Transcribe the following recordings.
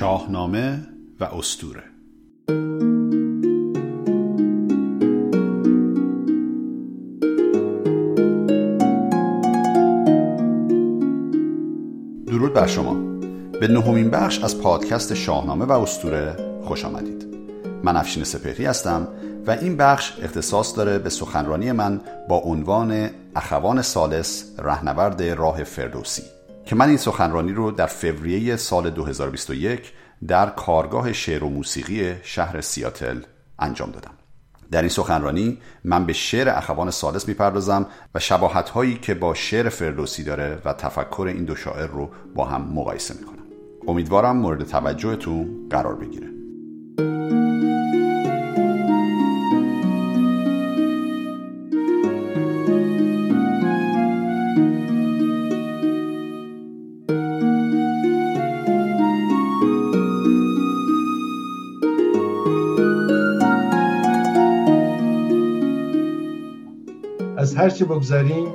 شاهنامه و اسطوره. درود بر شما. به نهمین بخش از پادکست شاهنامه و اسطوره خوش آمدید. من افشین سپهری هستم و این بخش اختصاص داره به سخنرانی من با عنوان اخوان ثالث رهنورد راه فردوسی که من این سخنرانی رو در فوریه سال 2021 در کارگاه شعر و موسیقی شهر سیاتل انجام دادم. در این سخنرانی من به شعر اخوان ثالث میپردازم و شباهت‌هایی که با شعر فردوسی داره و تفکر این دو شاعر رو با هم مقایسه میکنم. امیدوارم مورد توجهتون قرار بگیره. هرچی بگذاریم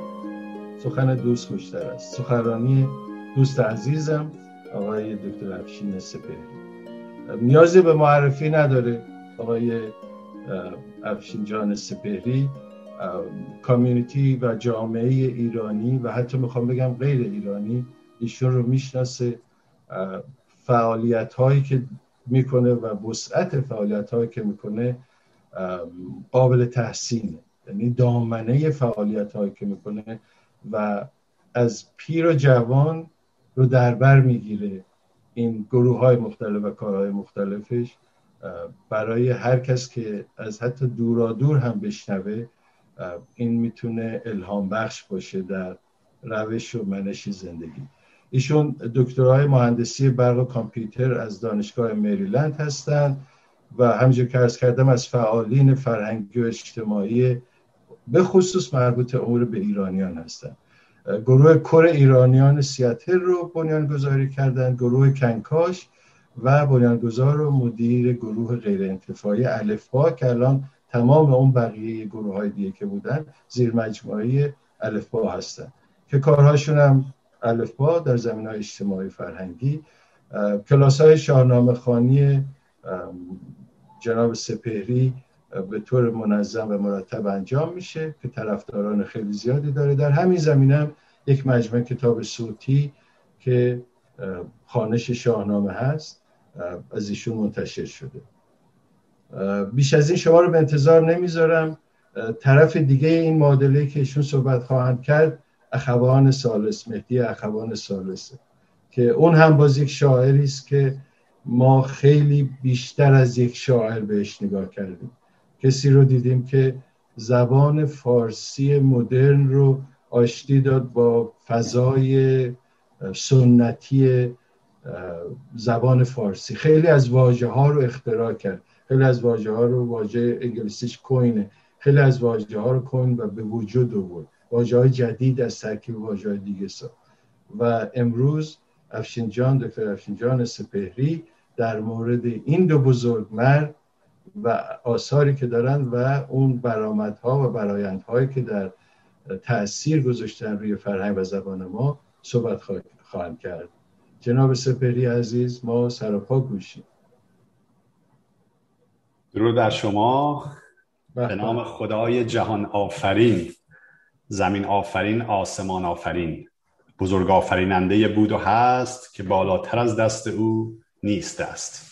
سخن دوست خوشتر است. سخنرانی دوست عزیزم آقای دکتر افشین سپهری نیازی به معرفی نداره. آقای افشین جان سپهری کامیونیتی و جامعه ایرانی و حتی میخوام بگم غیر ایرانی ایشون رو میشناسه. فعالیت هایی که میکنه و وسعت فعالیت هایی که میکنه قابل تحسینه، یعنی دامنه فعالیت هایی که میکنه و از پیر و جوان رو دربر میگیره. این گروه های مختلف و کارهای مختلفش برای هر کس که از حتی دورادور هم بشنوه این میتونه الهام بخش باشه در روش و منش زندگی. ایشون دکترای مهندسی برق و کامپیوتر از دانشگاه مریلند هستن و همینجور که عرض کردم از فعالین فرهنگی و اجتماعی به خصوص مربوط امور به ایرانیان هستند. گروه کر ایرانیان سیاتل رو بنیانگذاری کردن، گروه کنکاش و بنیانگذار و مدیر گروه غیرانتفاعی الفبا که الان تمام اون بقیه گروه های دیگه که بودن زیر مجموعه الفبا هستن که کارهاشون هم الفبا در زمینه‌های اجتماعی فرهنگی. کلاس‌های شاهنامه خوانی جناب سپهری به طور منظم و مرتب انجام میشه که طرفداران خیلی زیادی داره. در همین زمینم یک مجموعه کتاب صوتی که خوانش شاهنامه هست از ایشون منتشر شده. بیش از این شما رو به انتظار نمیذارم. طرف دیگه این معادله که ایشون صحبت خواهند کرد اخوان ثالث، مهدی اخوان ثالث، که اون هم باز یک شاعری است که ما خیلی بیشتر از یک شاعر بهش نگاه کردیم. کسی رو دیدیم که زبان فارسی مدرن رو آشتی داد با فضای سنتی زبان فارسی. خیلی از واژه ها رو اختراع کرد، خیلی از واژه ها رو، واژه انگلیسیش کوینه، خیلی از واژه ها رو کوین و به وجود آورد، واژه های جدید از ترکیب واژه های دیگه ساخت. و امروز افشین جان، دکتر افشین جان سپهری در مورد این دو بزرگمرد و آثاری که دارند و اون برآمدها و برآیندهایی که در تأثیر گذاشتن روی فرهنگ و زبان ما صحبت خواهند کرد. جناب سپهری عزیز، ما سر و پا گوشیم. درود بر شما. به نام خدای جهان آفرین، زمین آفرین، آسمان آفرین، بزرگ آفریننده بود و هست که بالاتر از دست او نیست است.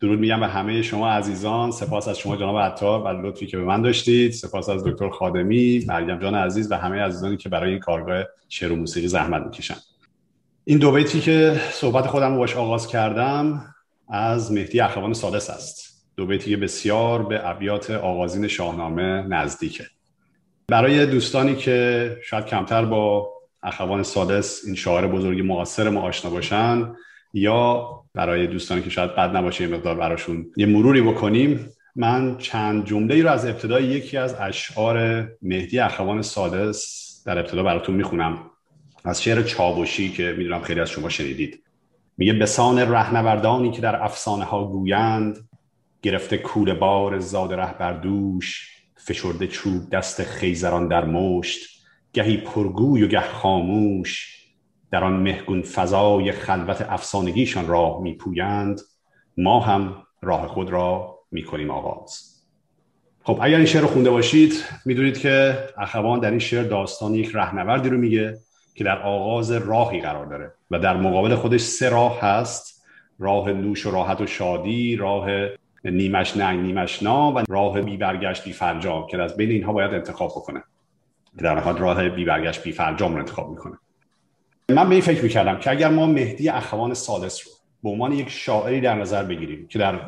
درود میگم به همه شما عزیزان. سپاس از شما جناب عطار و لطفی که به من داشتید. سپاس از دکتر خادمی، مریم جان عزیز و همه عزیزانی که برای این کارگاه شعر و موسیقی زحمت میکشن. این دو بیتی که صحبت خودم رو باش آغاز کردم از مهدی اخوان ثالث است. دو بیتی که بسیار به ابیات آغازین شاهنامه نزدیکه. برای دوستانی که شاید کمتر با اخوان ثالث، این شاعر بزرگ معاصر ما، آشنا باشن یا برای دوستانی که شاید بد نباشه این مقدار براشون یه مروری بکنیم، من چند جمله‌ای رو از ابتدای یکی از اشعار مهدی اخوان ثالث در ابتدا براتون میخونم از شعر چاوشی که میدونم خیلی از شما شنیدید. میگه بسان رهنوردانی که در افسانه ها گویند، گرفته کوله بار زاد ره بر دوش، فشرده چوب دست خیزران در مشت، گهی پرگوی و گه خاموش، در آن مهگون فضای خلوت افسانگیشان راه میپویند، ما هم راه خود را میکنیم آغاز. خب اگر این شعر رو خونده باشید میدونید که اخوان در این شعر داستان یک راهنوردی رو میگه که در آغاز راهی قرار داره و در مقابل خودش سه راه هست: راه نوش و راحت و شادی، راه نیمش نه نیمش نا و راه بی برگشت بی فرجام، که از بین اینها باید انتخاب بکنه. در حال راه بی برگشت بی فرجام رو انتخاب میکنه. من به این فکر میکردم که اگر ما مهدی اخوان ثالث رو به عنوان یک شاعری در نظر بگیریم که در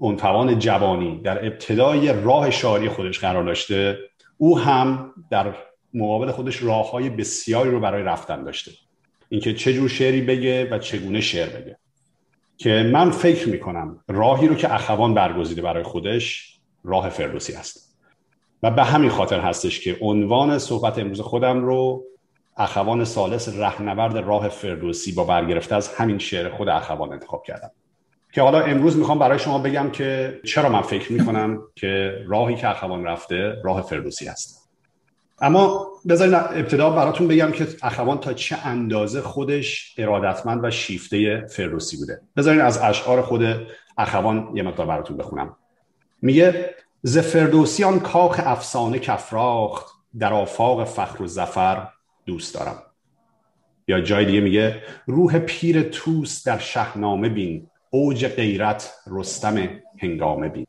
عنفوان جوانی در ابتدای راه شاعری خودش قرار داشته، او هم در مقابل خودش راه‌های بسیاری رو برای رفتن داشته، اینکه چه جور شعری بگه و چگونه شعر بگه، که من فکر می‌کنم راهی رو که اخوان برگزیده برای خودش راه فردوسی است و به همین خاطر هستش که عنوان صحبت امروز خودم رو اخوان ثالث رهنورد راه فردوسی با برگرفته از همین شعر خود اخوان انتخاب کردم. که حالا امروز میخوام برای شما بگم که چرا من فکر میکنم که راهی که اخوان رفته راه فردوسی هست. اما بذارید ابتدا براتون بگم که اخوان تا چه اندازه خودش ارادتمند و شیفته فردوسی بوده. بذارید از اشعار خود اخوان یه مقدار براتون بخونم. میگه: ز فردوسیان کاخ افسانه کفراخت، در آفاق فخر و ظفر دوست دارم. یا جای دیگه میگه: روح پیر توس در شاهنامه بین، اوج غیرت رستم هنگامه بین.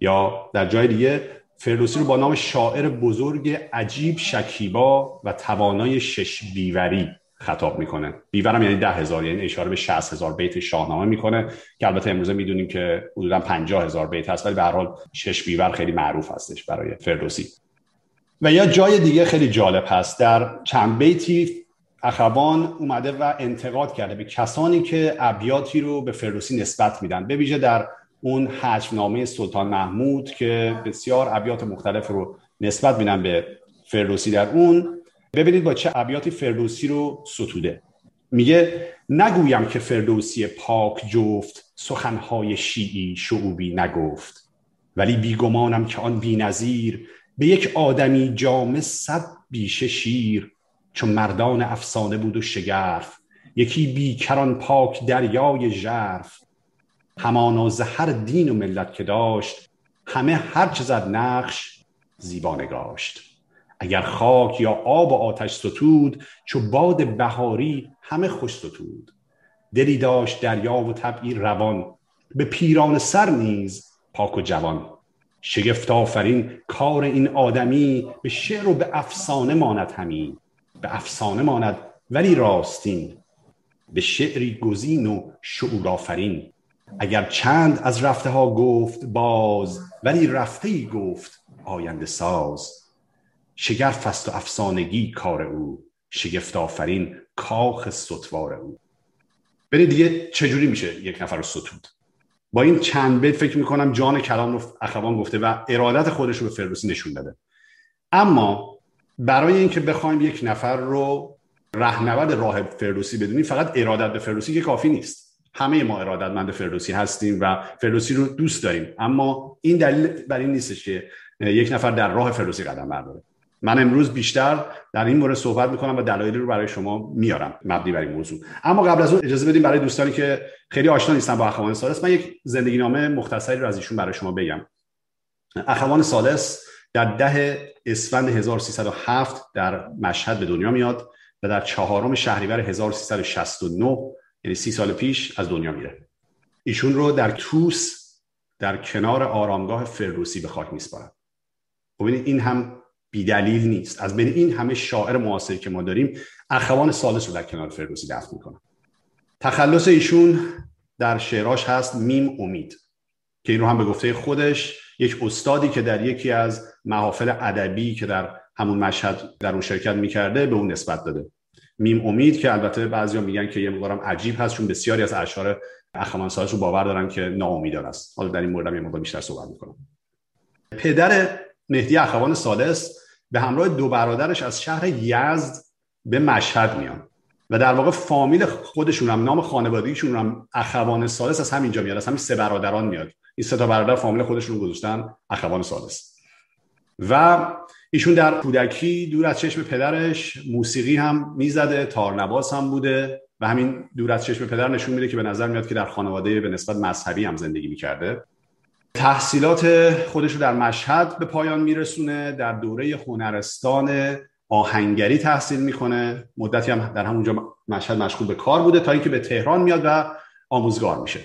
یا در جای دیگه فردوسی رو با نام شاعر بزرگ عجیب شکیبا و توانای شش بیوری خطاب میکنه. بیورم یعنی 10,000، یعنی اشاره به 60,000 بیت شاهنامه میکنه که البته امروزه میدونیم که حدودا 50,000 بیت هست، ولی به هر حال شش بیور خیلی معروف هستش برای فردوسی. و یا جای دیگه خیلی جالب هست، در چند بیتی اخوان اومده و انتقاد کرده به کسانی که ابیاتی رو به فردوسی نسبت میدن، به ویژه در اون هجونامه سلطان محمود که بسیار ابیات مختلف رو نسبت میدن به فردوسی. در اون ببینید با چه ابیاتی فردوسی رو ستوده. میگه: نگویم که فردوسی پاک جفت، سخنهای شیعی شعوبی نگفت، ولی بیگمانم که آن بی‌نظیر، به یک آدمی جامه 100 بیشه شیر، چون مردان افسانه بود و شگرف، یکی بیکران پاک دریای ژرف، همانا ز هر دین و ملت که داشت، همه هر چه زد نقش زیبا نگاشت، اگر خاک یا آب و آتش ستود، چو باد بهاری همه خوش ستود، دلی داشت دریا و طبعی روان، به پیران سر نیز پاک و جوان، شگفت آفرین کار این آدمی، به شعر و به افسانه ماند همی، به افسانه ماند ولی راستین، به شعری گزین و شعور آفرین، اگر چند از رفته ها گفت باز، ولی رفته ای گفت آینده ساز، شگرف است و افسانگی کار او، شگفت آفرین کاخ ستوار او. برید دیگه چجوری میشه یک نفر رو ستود. با این چند بیت فکر میکنم جان کلام رو اخوان گفته و ارادت خودش رو به فردوسی نشون داده. اما برای اینکه بخوایم یک نفر رو راهنورد راه فردوسی بدونیم، فقط ارادت به فردوسی که کافی نیست. همه ما ارادتمند فردوسی هستیم و فردوسی رو دوست داریم، اما این دلیل بر این نیستش که یک نفر در راه فردوسی قدم برداره. من امروز بیشتر در این مورد صحبت میکنم و دلایلی رو برای شما میارم مبنی بر این موضوع. اما قبل از اون اجازه بدیم برای دوستانی که خیلی آشنا نیستن با اخوان ثالث، من یک زندگی نامه مختصری رو از ایشون برای شما بگم. اخوان ثالث در 10 اسفند 1307 در مشهد به دنیا میاد و در 4 شهریور 1369، یعنی 30 سال پیش، از دنیا میره. ایشون رو در توس در کنار آرامگاه فردوسی به خاک میسپارن. ببینید این هم بی‌دلیل نیست. از بین این همه شاعر معاصر که ما داریم، اخوان ثالث رو در کنار فردوسی دفن میکنن. تخلص ایشون در شعراش هست میم امید، که این رو هم به گفته خودش یک استادی که در یکی از محافل ادبی که در همون مشهد در اون شرکت میکرده به اون نسبت داده. میم امید که البته بعضیا میگن که یه مقدارم عجیب هست، چون بسیاری از اشعار اخوان ثالث رو باور دارن که ناامیدانه است. حالا در این مورد یه مقدار بیشتر صحبت میکنم. پدر مهدی اخوان ثالث به همراه 2 برادرش از شهر یزد به مشهد میان و در واقع فامیل خودشون هم، نام خانوادگیشون هم اخوان ثالث از همینجا میاد، از همین 3 برادران میاد. این 3 برادر فامیل خودشون رو گذاشتن اخوان ثالث. و ایشون در کودکی دور از چشم پدرش موسیقی هم میزده، تارنواز هم بوده و همین دور از چشم پدر نشون میده که به نظر میاد که در خانواده به نسبت مذهبی هم زندگی میکرده. تحصیلات خودش رو در مشهد به پایان میرسونه، در دوره هنرستان آهنگری تحصیل میکنه، مدتی هم در همونجا مشهد مشغول به کار بوده تا اینکه به تهران میاد و آموزگار میشه.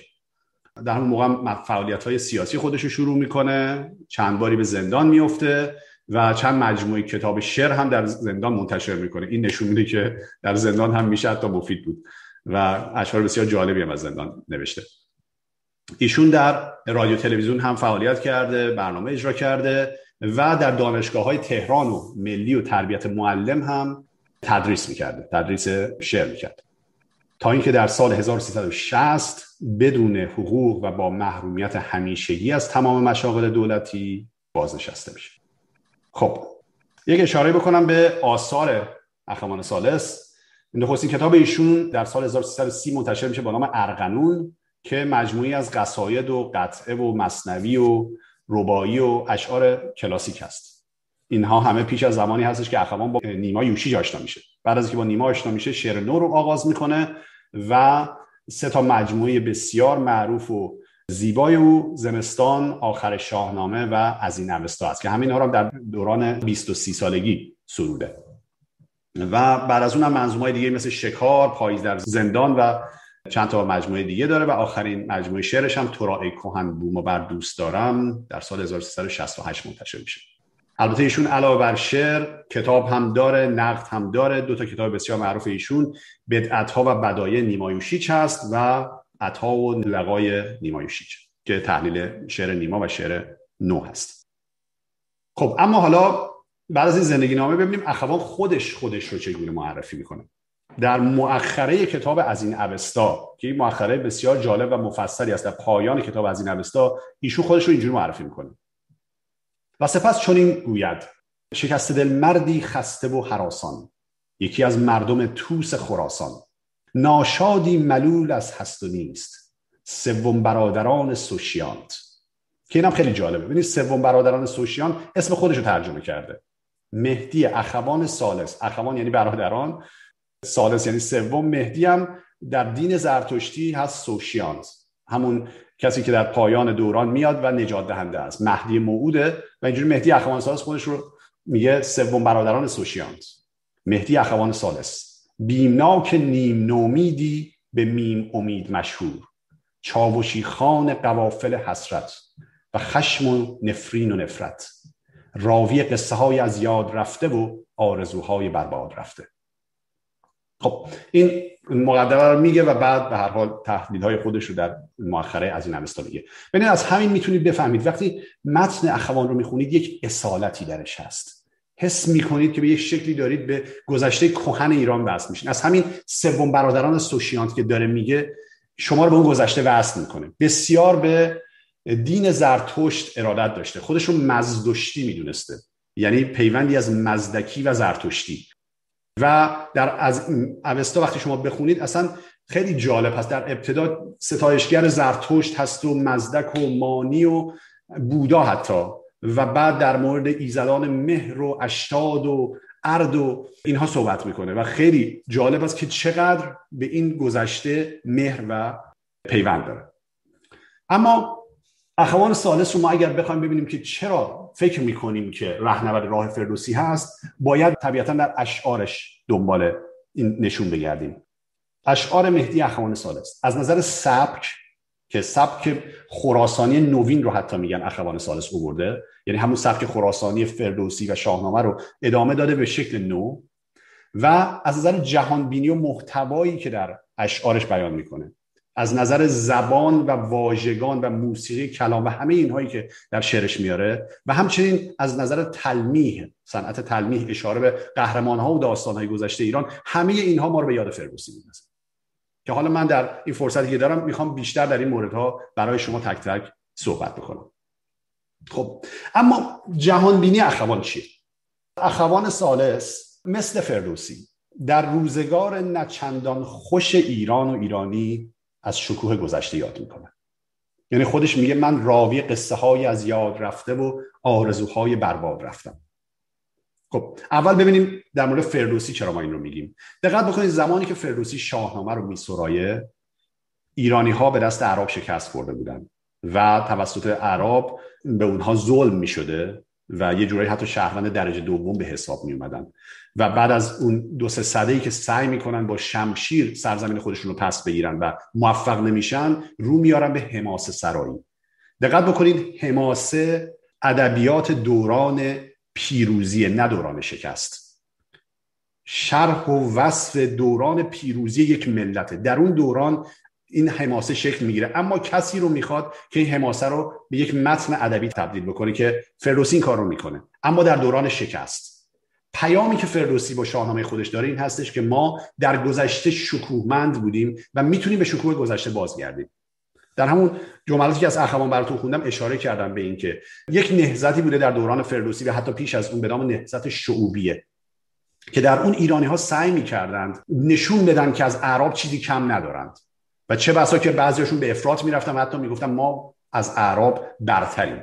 در همون موقع فعالیت‌های سیاسی خودش رو شروع میکنه، چند باری به زندان میفته و چند مجموعه کتاب شعر هم در زندان منتشر میکنه. این نشون میده که در زندان هم میشه حتی مفید بود و اشعار بسیار جالبی هم از زندان نوشته. ایشون در رادیو تلویزیون هم فعالیت کرده، برنامه اجرا کرده و در دانشگاه‌های تهران و ملی و تربیت معلم هم تدریس میکرده، تدریس شعر میکرده، تا اینکه در سال 1360 بدون حقوق و با محرومیت همیشگی از تمام مشاغل دولتی بازنشسته میشه. خب یک اشاره بکنم به آثار اخوان ثالث. نخستین کتاب ایشون در سال 1330 منتشر میشه با نام ارغنون که مجموعی از قصاید و قطعه و مثنوی و رباعی و اشعار کلاسیک است. اینها همه پیش از زمانی هستش که اخوان با نیما یوشیج آشنا میشه. بعد از اینکه با نیما آشنا میشه شعر نو رو آغاز میکنه و سه تا مجموعه بسیار معروف و زیبای او، زمستان، آخر شاهنامه و از این اوستا است که همینها رو در دوران 23 سالگی سروده و بعد از اون هم منظومه‌های دیگه مثل شکار، پاییز در زندان و چند تا مجموعه دیگه داره و آخرین مجموعه شعرش هم تو را ای کهن بوم بر دوست دارم در سال 1368 منتشر میشه. البته ایشون علاوه بر شعر کتاب هم داره، نقد هم داره. دو تا کتاب بسیار معروف ایشون بدعت‌ها و بدایع نیما یوشیج هست و عطا و لقای نیما یوشیج که تحلیل شعر نیما و شعر نو هست. خب اما حالا بعد از این زندگی نامه ببینیم اخوان خودش رو چگونه معرفی میکنه. در مؤخره کتاب از این اوستا که این مؤخره بسیار جالب و مفصلی است، در پایان کتاب از این اوستا ایشون خودش رو اینجوری معرفی میکنه و سپس چنین گوید: شکست دل مردی خسته و هراسان، یکی از مردم توس خراسان، ناشادی ملول از هست و نیست، سوم برادران سوشیانت. که اینم خیلی جالبه، ببینید سوم برادران سوشیان اسم خودش رو ترجمه کرده، مهدی اخوان ثالث. اخوان یعنی برادران، ثالث یعنی سوم. مهدی هم در دین زرتشتی هست سوشیانت، همون کسی که در پایان دوران میاد و نجات دهنده است، مهدی موعوده و اینجوری مهدی اخوان ثالث خودش رو میگه سوم برادران سوشیانت، مهدی اخوان ثالث. بیمناک نیم نومیدی به میم امید مشهور، چاوشی خان قوافل حسرت و خشم و نفرین و نفرت، راوی قصه های از یاد رفته و آرزوهای برباد رفته. خب این مقدمه رو میگه و بعد به هر حال تحلیل های خودش رو در مؤخره از این اوستا میگه. ببینید از همین میتونید بفهمید وقتی متن اخوان رو میخونید یک اصالتی درش هست، حس میکنید که به یک شکلی دارید به گذشته کهن ایران وصل میشین. از همین سوم برادران سوشیانت که داره میگه شما رو به اون گذشته وصل میکنه. بسیار به دین زرتشت ارادت داشته، خودش رو مزدشتی میدونسته، یعنی پیوندی از مزدکی و زرتشتی. و در از اوستا وقتی شما بخونید اصلا خیلی جالب هست، در ابتدا ستایشگر زرتشت هست و مزدک و مانی و بودا حتی، و بعد در مورد ایزدان مهر و اشتاد و ارد و اینها صحبت میکنه و خیلی جالب است که چقدر به این گذشته مهر و پیوند داره. اما اخوان ثالث رو ما اگر بخوایم ببینیم که چرا فکر میکنیم که رهنورد راه فردوسی هست، باید طبیعتا در اشعارش دنبال این نشون بگردیم. اشعار مهدی اخوان ثالث از نظر سبک، که سبک خراسانی نوین رو حتی میگن اخوان ثالث آورده، یعنی همون سبک خراسانی فردوسی و شاهنامه رو ادامه داده به شکل نو، و از نظر جهانبینی و محتوایی که در اشعارش بیان میکنه، از نظر زبان و واژگان و موسیقی کلام و همه اینهایی که در شعرش میاره، و همچنین از نظر تلمیح، صنعت تلمیح، اشاره به قهرمان‌ها و داستان‌های گذشته ایران، همه اینها ما رو به یاد فردوسی میندازه. که حالا من در این فرصتی که دارم میخوام بیشتر در این موردها برای شما تک تک صحبت بکنم. خب اما جهانبینی اخوان چیه؟ اخوان ثالث مثل فردوسی در روزگار نچندان خوش ایران و ایرانی از شکوه گذشته یاد میکنه. یعنی خودش میگه من راوی قصه های از یاد رفته و آرزوهای برباد رفتم. خب اول ببینیم در مورد فردوسی چرا ما این رو میگیم. دقت بکنید زمانی که فردوسی شاهنامه رو میسرایه، ایرانی‌ها به دست عرب شکست خورده بودن و توسط عرب به اونها ظلم می‌شده و یه جورایی حتی شهروند درجه دوم به حساب می اومدن و بعد از اون دو سه سده‌ای که سعی میکنن با شمشیر سرزمین خودشون رو پس بگیرن و موفق نمیشن، رو میارن به حماسه سرایی. دقت بکنید حماسه ادبیات دوران پیروزی، نه دوران شکست. شرح و وصف دوران پیروزی یک ملت، در اون دوران این حماسه شکل میگیره، اما کسی رو میخواد که این حماسه رو به یک متن ادبی تبدیل بکنه که فردوسی این کار رو میکنه، اما در دوران شکست. پیامی که فردوسی با شاهنامه خودش داره این هستش که ما در گذشته شکوهمند بودیم و میتونیم به شکوه گذشته بازگردیم. در همون جملاتی که از اخوان براتون خوندم اشاره کردم به این که یک نهضتی بوده در دوران فردوسی و حتی پیش از اون به نام نهضت شعوبیه که در اون ایرانی‌ها سعی می‌کردند نشون بدن که از اعراب چیزی کم ندارند و چه بسا که بعضیاشون به افراط می‌رفتن و حتی می‌گفتن ما از اعراب برتریم.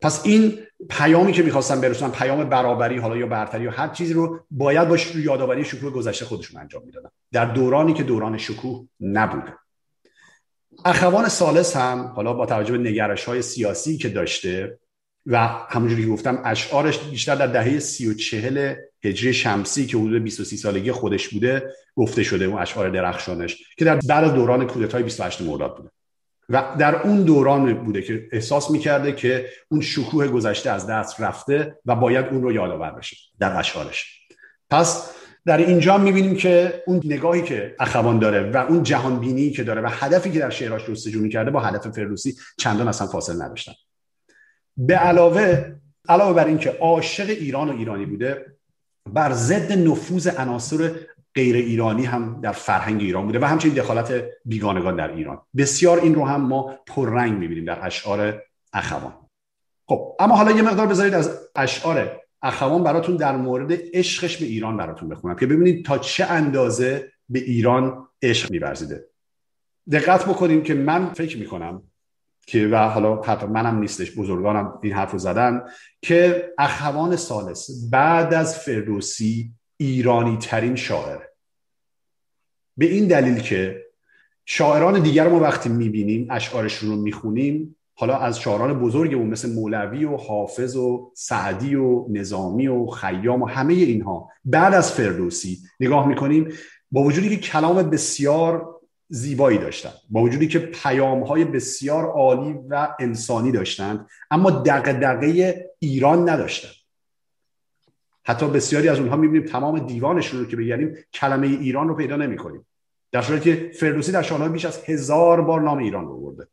پس این پیامی که می‌خواستن برسونن، پیام برابری حالا یا برتری یا هر چیزی رو، باید با یادآوری شکوه گذشته خودشون انجام می‌دادن در دورانی که دوران شکوه نبوده. اخوان ثالث هم حالا با توجه به نگرش‌های سیاسی که داشته و همونجوری که گفتم اشعارش بیشتر در دهه 30 و 40 هجری شمسی که حدود 23 سالگی خودش بوده گفته شده، اون اشعار درخشانش که در بعد دوران کودتای 28 مرداد بوده و در اون دوران بوده که احساس می‌کرده که اون شکوه گذشته از دست رفته و باید اون رو یادآور بشه در اشعارش. پس در اینجا می‌بینیم که اون نگاهی که اخوان داره و اون جهانبینی که داره و هدفی که در شعرش جستجو می‌کرده با هدف فردوسی چندان اصلا فاصله نداشتن. به علاوه بر این که عاشق ایران و ایرانی بوده، بر ضد نفوذ عناصر غیر ایرانی هم در فرهنگ ایران بوده و همچنین دخالت بیگانگان در ایران. بسیار این رو هم ما پررنگ می‌بینیم در اشعار اخوان. خب اما حالا یه مقدار بذارید از اشعار اخوان براتون در مورد عشقش به ایران براتون بخونم که ببینید تا چه اندازه به ایران عشق می‌ورزیده. دقت بکنید که من فکر می‌کنم که و حالا حتی منم نیستش، بزرگانم این حرفو زدن که اخوان ثالث بعد از فردوسی ایرانی ترین شاعره، به این دلیل که شاعران دیگر ما وقتی می‌بینیم اشعارشون رو می‌خونیم، حالا از شاعران بزرگمون مثل مولوی و حافظ و سعدی و نظامی و خیام و همه اینها بعد از فردوسی نگاه میکنیم، با وجودی که کلام بسیار زیبایی داشتن، با وجودی که پیام‌های بسیار عالی و انسانی داشتند، اما دغدغه ایران نداشتن. حتی بسیاری از اونها میبینیم تمام دیوانشون رو که بگیریم کلمه ایران رو پیدا نمی‌کنیم، در حالی که فردوسی در شاهنامه بیش از 1000 بار نام ایران رو آورده.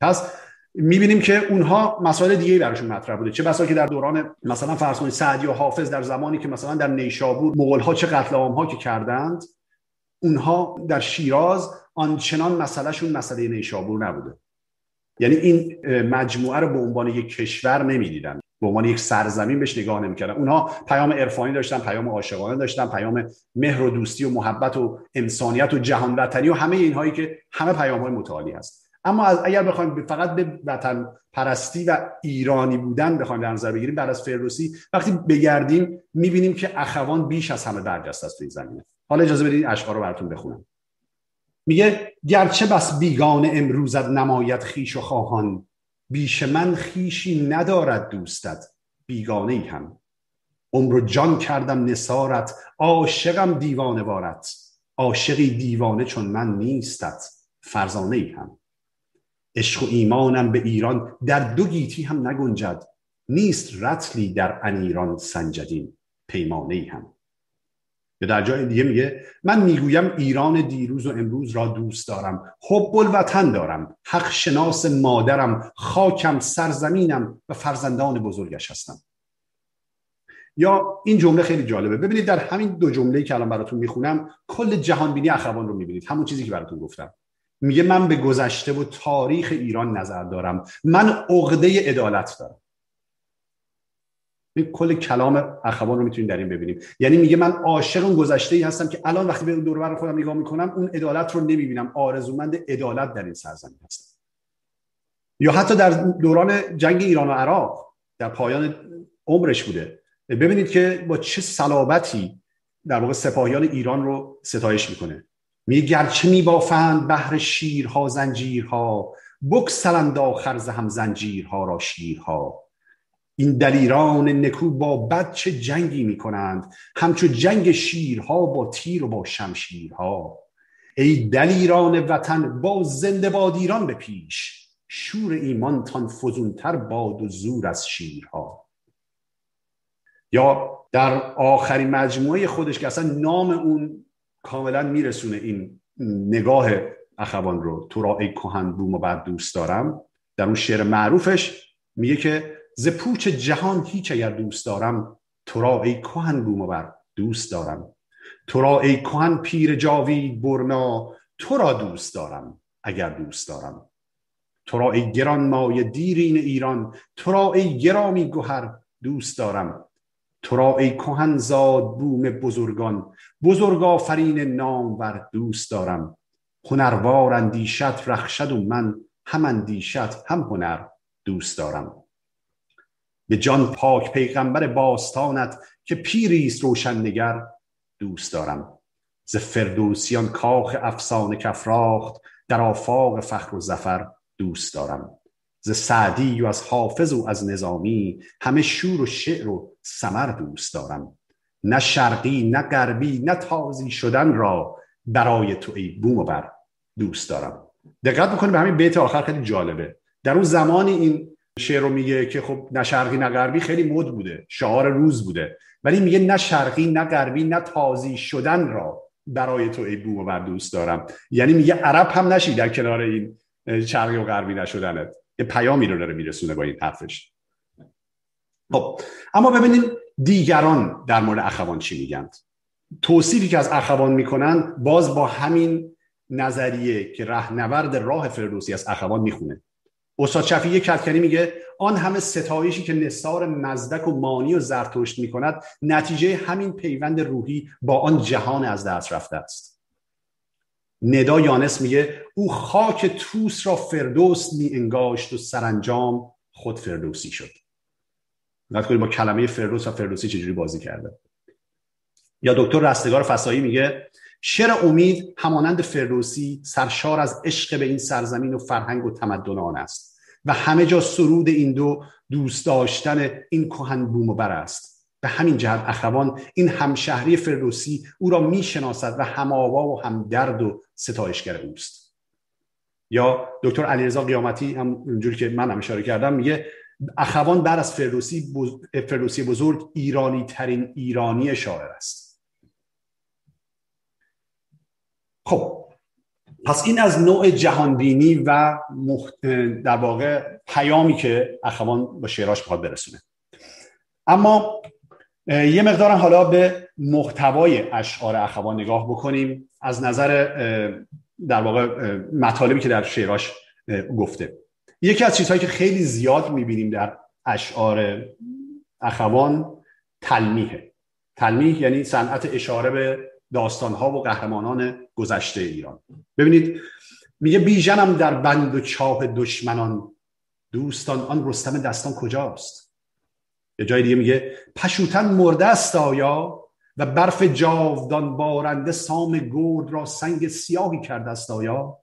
پس می‌بینیم که اونها مسائل دیگه‌ای براشون مطرح بوده، چه بسا که در دوران مثلا فرض کنید سعدی و حافظ در زمانی که مثلا در نیشابور مغول‌ها چه قتل عام‌ها که کردند، اونها در شیراز آنچنان مسئلهشون مسئله نیشابور نبوده. یعنی این مجموعه رو به عنوان یک کشور نمی‌دیدن، به عنوان یک سرزمین بهش نگاه نمی‌کردن. اونها پیام عرفانی داشتن، پیام عاشقانه داشتن، پیام مهر و دوستی و محبت و انسانیت و جهان وطنی و همه اینهایی که همه پیام‌های متعالی هست. اما اگر بخوایم فقط به وطن پرستی و ایرانی بودن بخوایم در نظر بگیریم، بعد از فردوسی وقتی بگردیم می‌بینیم که اخوان بیش از همه برجسته است این زمینه. حالا اجازه بدید اشعار رو براتون بخونم. میگه گرچه بس بیگانه امروزت نماید خیش و خواهان، بیش من خیشی ندارد دوستت بیگانه ای هم. عمر و جان کردم نثارت، عاشقم دیوانه وارت، عاشقی دیوانه چون من نیستت فرزانه ای هم. عشق و ایمانم به ایران در دو گیتی هم نگنجد، نیست رطلی در ان ایران سنجدین پیمانه ای هم. یا در جای دیگه میگه من میگویم ایران دیروز و امروز را دوست دارم، حب الوطن دارم، حق شناس مادرم، خاکم، سرزمینم و فرزندان بزرگش هستم. یا این جمله خیلی جالبه، ببینید در همین دو جمله‌ای که الان براتون میخونم کل جهانبینی اخوان رو میبینید، همون چیزی که براتون گفتم. میگه من به گذشته و تاریخ ایران نظر دارم، من عقده عدالت دارم. کل کلام اخوان رو میتونید در این ببینیم. یعنی میگه من عاشق اون گذشته‌ای هستم که الان وقتی به اون دور و بر خودم نگاه میکنم اون عدالت رو نمیبینم، آرزومند عدالت در این سرزمین هستم. یا حتی در دوران جنگ ایران و عراق در پایان عمرش بوده، ببینید که با چه صلابتی در واقع سپاهیان ایران رو ستایش میکنه. میگه گرچه میبافند بهر شیرها زنجیرها، بگسلند آخر ز هم زنجیرها را شیرها. این دلیران نکو با بد چه جنگی میکنند، همچو جنگ شیرها با تیر و با شمشیرها. ای دلیران وطن با زنده باد ایران به پیش، شور ایمان تان فزونتر باد و زور از شیرها. یا در آخرین مجموعه خودش که اصلا نام اون کاملا میرسونه این نگاه اخوان رو، تو را ای کهن بوم و بعد دوست دارم، در اون شعر معروفش میگه که ز پوچ جهان هیچ اگر دوست دارم، تو را ای کهن بوم و بعد دوست دارم. تو را ای کهن پیر جاوید برنا، تو را دوست دارم اگر دوست دارم. تو را ای گران مایه دیرین ایران، تو را ای گرامی گوهر دوست دارم. تو را ای کهن زاد بوم بزرگان، بزرگ آفرین نامور دوست دارم. هنروار اندیشت رخشد و من، هم اندیشت هم هنر دوست دارم. به جان پاک پیغمبر باستانت که پیریست روشنگر دوست دارم. ز فردوسیان کاخ افسانه کفراخت، در آفاق فخر و ظفر دوست دارم. ز سعدی و از حافظ و از نظامی، همه شور و شعر و ثمر دوست دارم. نه شرقی نه غربی نه تازی شدن را، برای تو ای بوم و بر دوست دارم. دقت بکنید به همین بیت آخر، خیلی جالبه. در اون زمانی این شعر رو میگه که خب نه شرقی نه غربی خیلی مد بوده، شعار روز بوده، ولی میگه نه شرقی نه غربی نه تازی شدن را، برای تو ای بوم و بر دوست دارم. یعنی میگه عرب هم نشی در کنار این شرقی و غربی نشدنت. یه پیامی رو داره میرسونه با این حرفش. خب اما ببینیم دیگران در مورد اخوان چی میگن. توصیفی که از اخوان میکنن باز با همین نظریه که رهنورد راه فردوسی از اخوان میخونه. استاد شفیعی کدکنی میگه آن همه ستایشی که نثار مزدک و مانی و زرتشت میکند، نتیجه همین پیوند روحی با آن جهان از دست رفته است. ندا یانس میگه او خاک توس را فردوس می انگاشت و سرانجام خود فردوسی شد. نگاه کنید با کلمه فردوس و فردوسی چجوری بازی کرده. یا دکتر رستگار فسایی میگه شعر امید همانند فردوسی سرشار از عشق به این سرزمین و فرهنگ و تمدن آن است و همه جا سرود این دو دوست داشتن این کهن بوم و بر است. به همین جهت اخوان این همشهری فردوسی او را میشناسد و هم‌آوا و همدرد و ستایشگر اوست. یا دکتر علیرضا قیامتی هم اونجوری که من هم اشاره کردم میگه اخوان بعد از فردوسی بزرگ ایرانی ترین ایرانی شاعر است. خب پس این از نوع جهانبینی و در واقع پیامی که اخوان با شعراش میخواد برسونه. اما یه مقدار حالا به محتوای اشعار اخوان نگاه بکنیم از نظر در واقع مطالبی که در شعراش گفته. یکی از چیزهایی که خیلی زیاد میبینیم در اشعار اخوان تلمیحه. تلمیح یعنی صنعت اشاره به داستانها و قهرمانان گذشته ایران. ببینید میگه بیژنم در بند و چاه دشمنان، دوستان آن رستم دستان کجاست. یه جای دیگه میگه پشوتن مرده است آیا و برف جاودان بارنده، سام گرد را سنگ سیاهی کرده است آیا.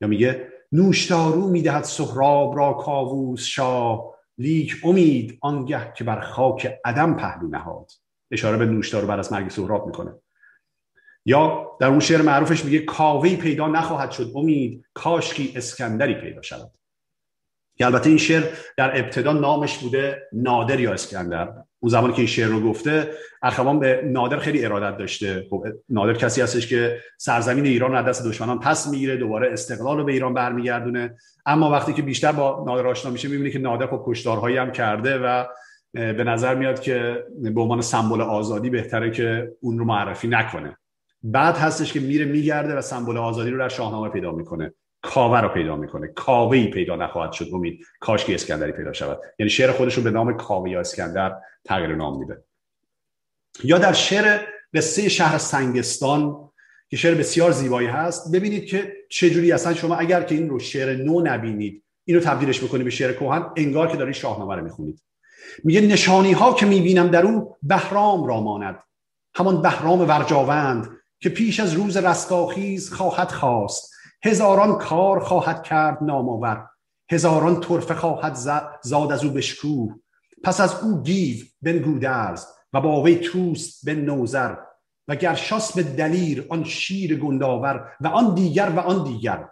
یا میگه نوشدارو میدهد سهراب را کاووس شاه، لیک امید آنگه که بر خاک عدم پهلو نهاد. اشاره به نوشدارو بعد از مرگ سهراب میکنه. یا در اون شعر معروفش میگه کاوهی پیدا نخواهد شد امید، کاشکی اسکندری پیدا شود. که البته این شعر در ابتدا نامش بوده نادر یا اسکندر. اون زمانی که این شعر رو گفته اخوان به نادر خیلی ارادت داشته. خب نادر کسی هستش که سرزمین ایران رو از دست دشمنان پس میگیره، دوباره استقلال رو به ایران برمیگردونه. اما وقتی که بیشتر با نادر آشنا میشه میبینه که نادر خب کشتارهایی هم کرده و به نظر میاد که به عنوان سمبل آزادی بهتره که اون رو معرفی نکنه. بعد هستش که میره میگرده و سمبل آزادی رو در شاهنامه پیدا میکنه، کاوه رو پیدا میکنه. کاوهی پیدا نخواهد شد امید، کاشکی اسکندری پیدا شود. یعنی شعر خودش رو به نام کاوه یا اسکندر تغییر نام میده. یا در شعر قصه شهر سنگستان که شعر بسیار زیبایی هست، ببینید که چجوری اصلا شما اگر که این رو شعر نو نبینید، اینو تبدیلش بکنید به شعر کهن، انگار که دارید شاهنامه رو میخونید. میگه نشانی ها که میبینم در او بهرام را ماند، همان بهرام ورجاوند که پیش از روز رستاخیز خواهد خواست، هزاران کار خواهد کرد نامآور، هزاران طرفه خواهد زاد از او بشکوه، پس از او گیو بن گودرز و با وی توس بن نوذر و گرشاس به دلیر آن شیر گنداور و آن دیگر و آن دیگر،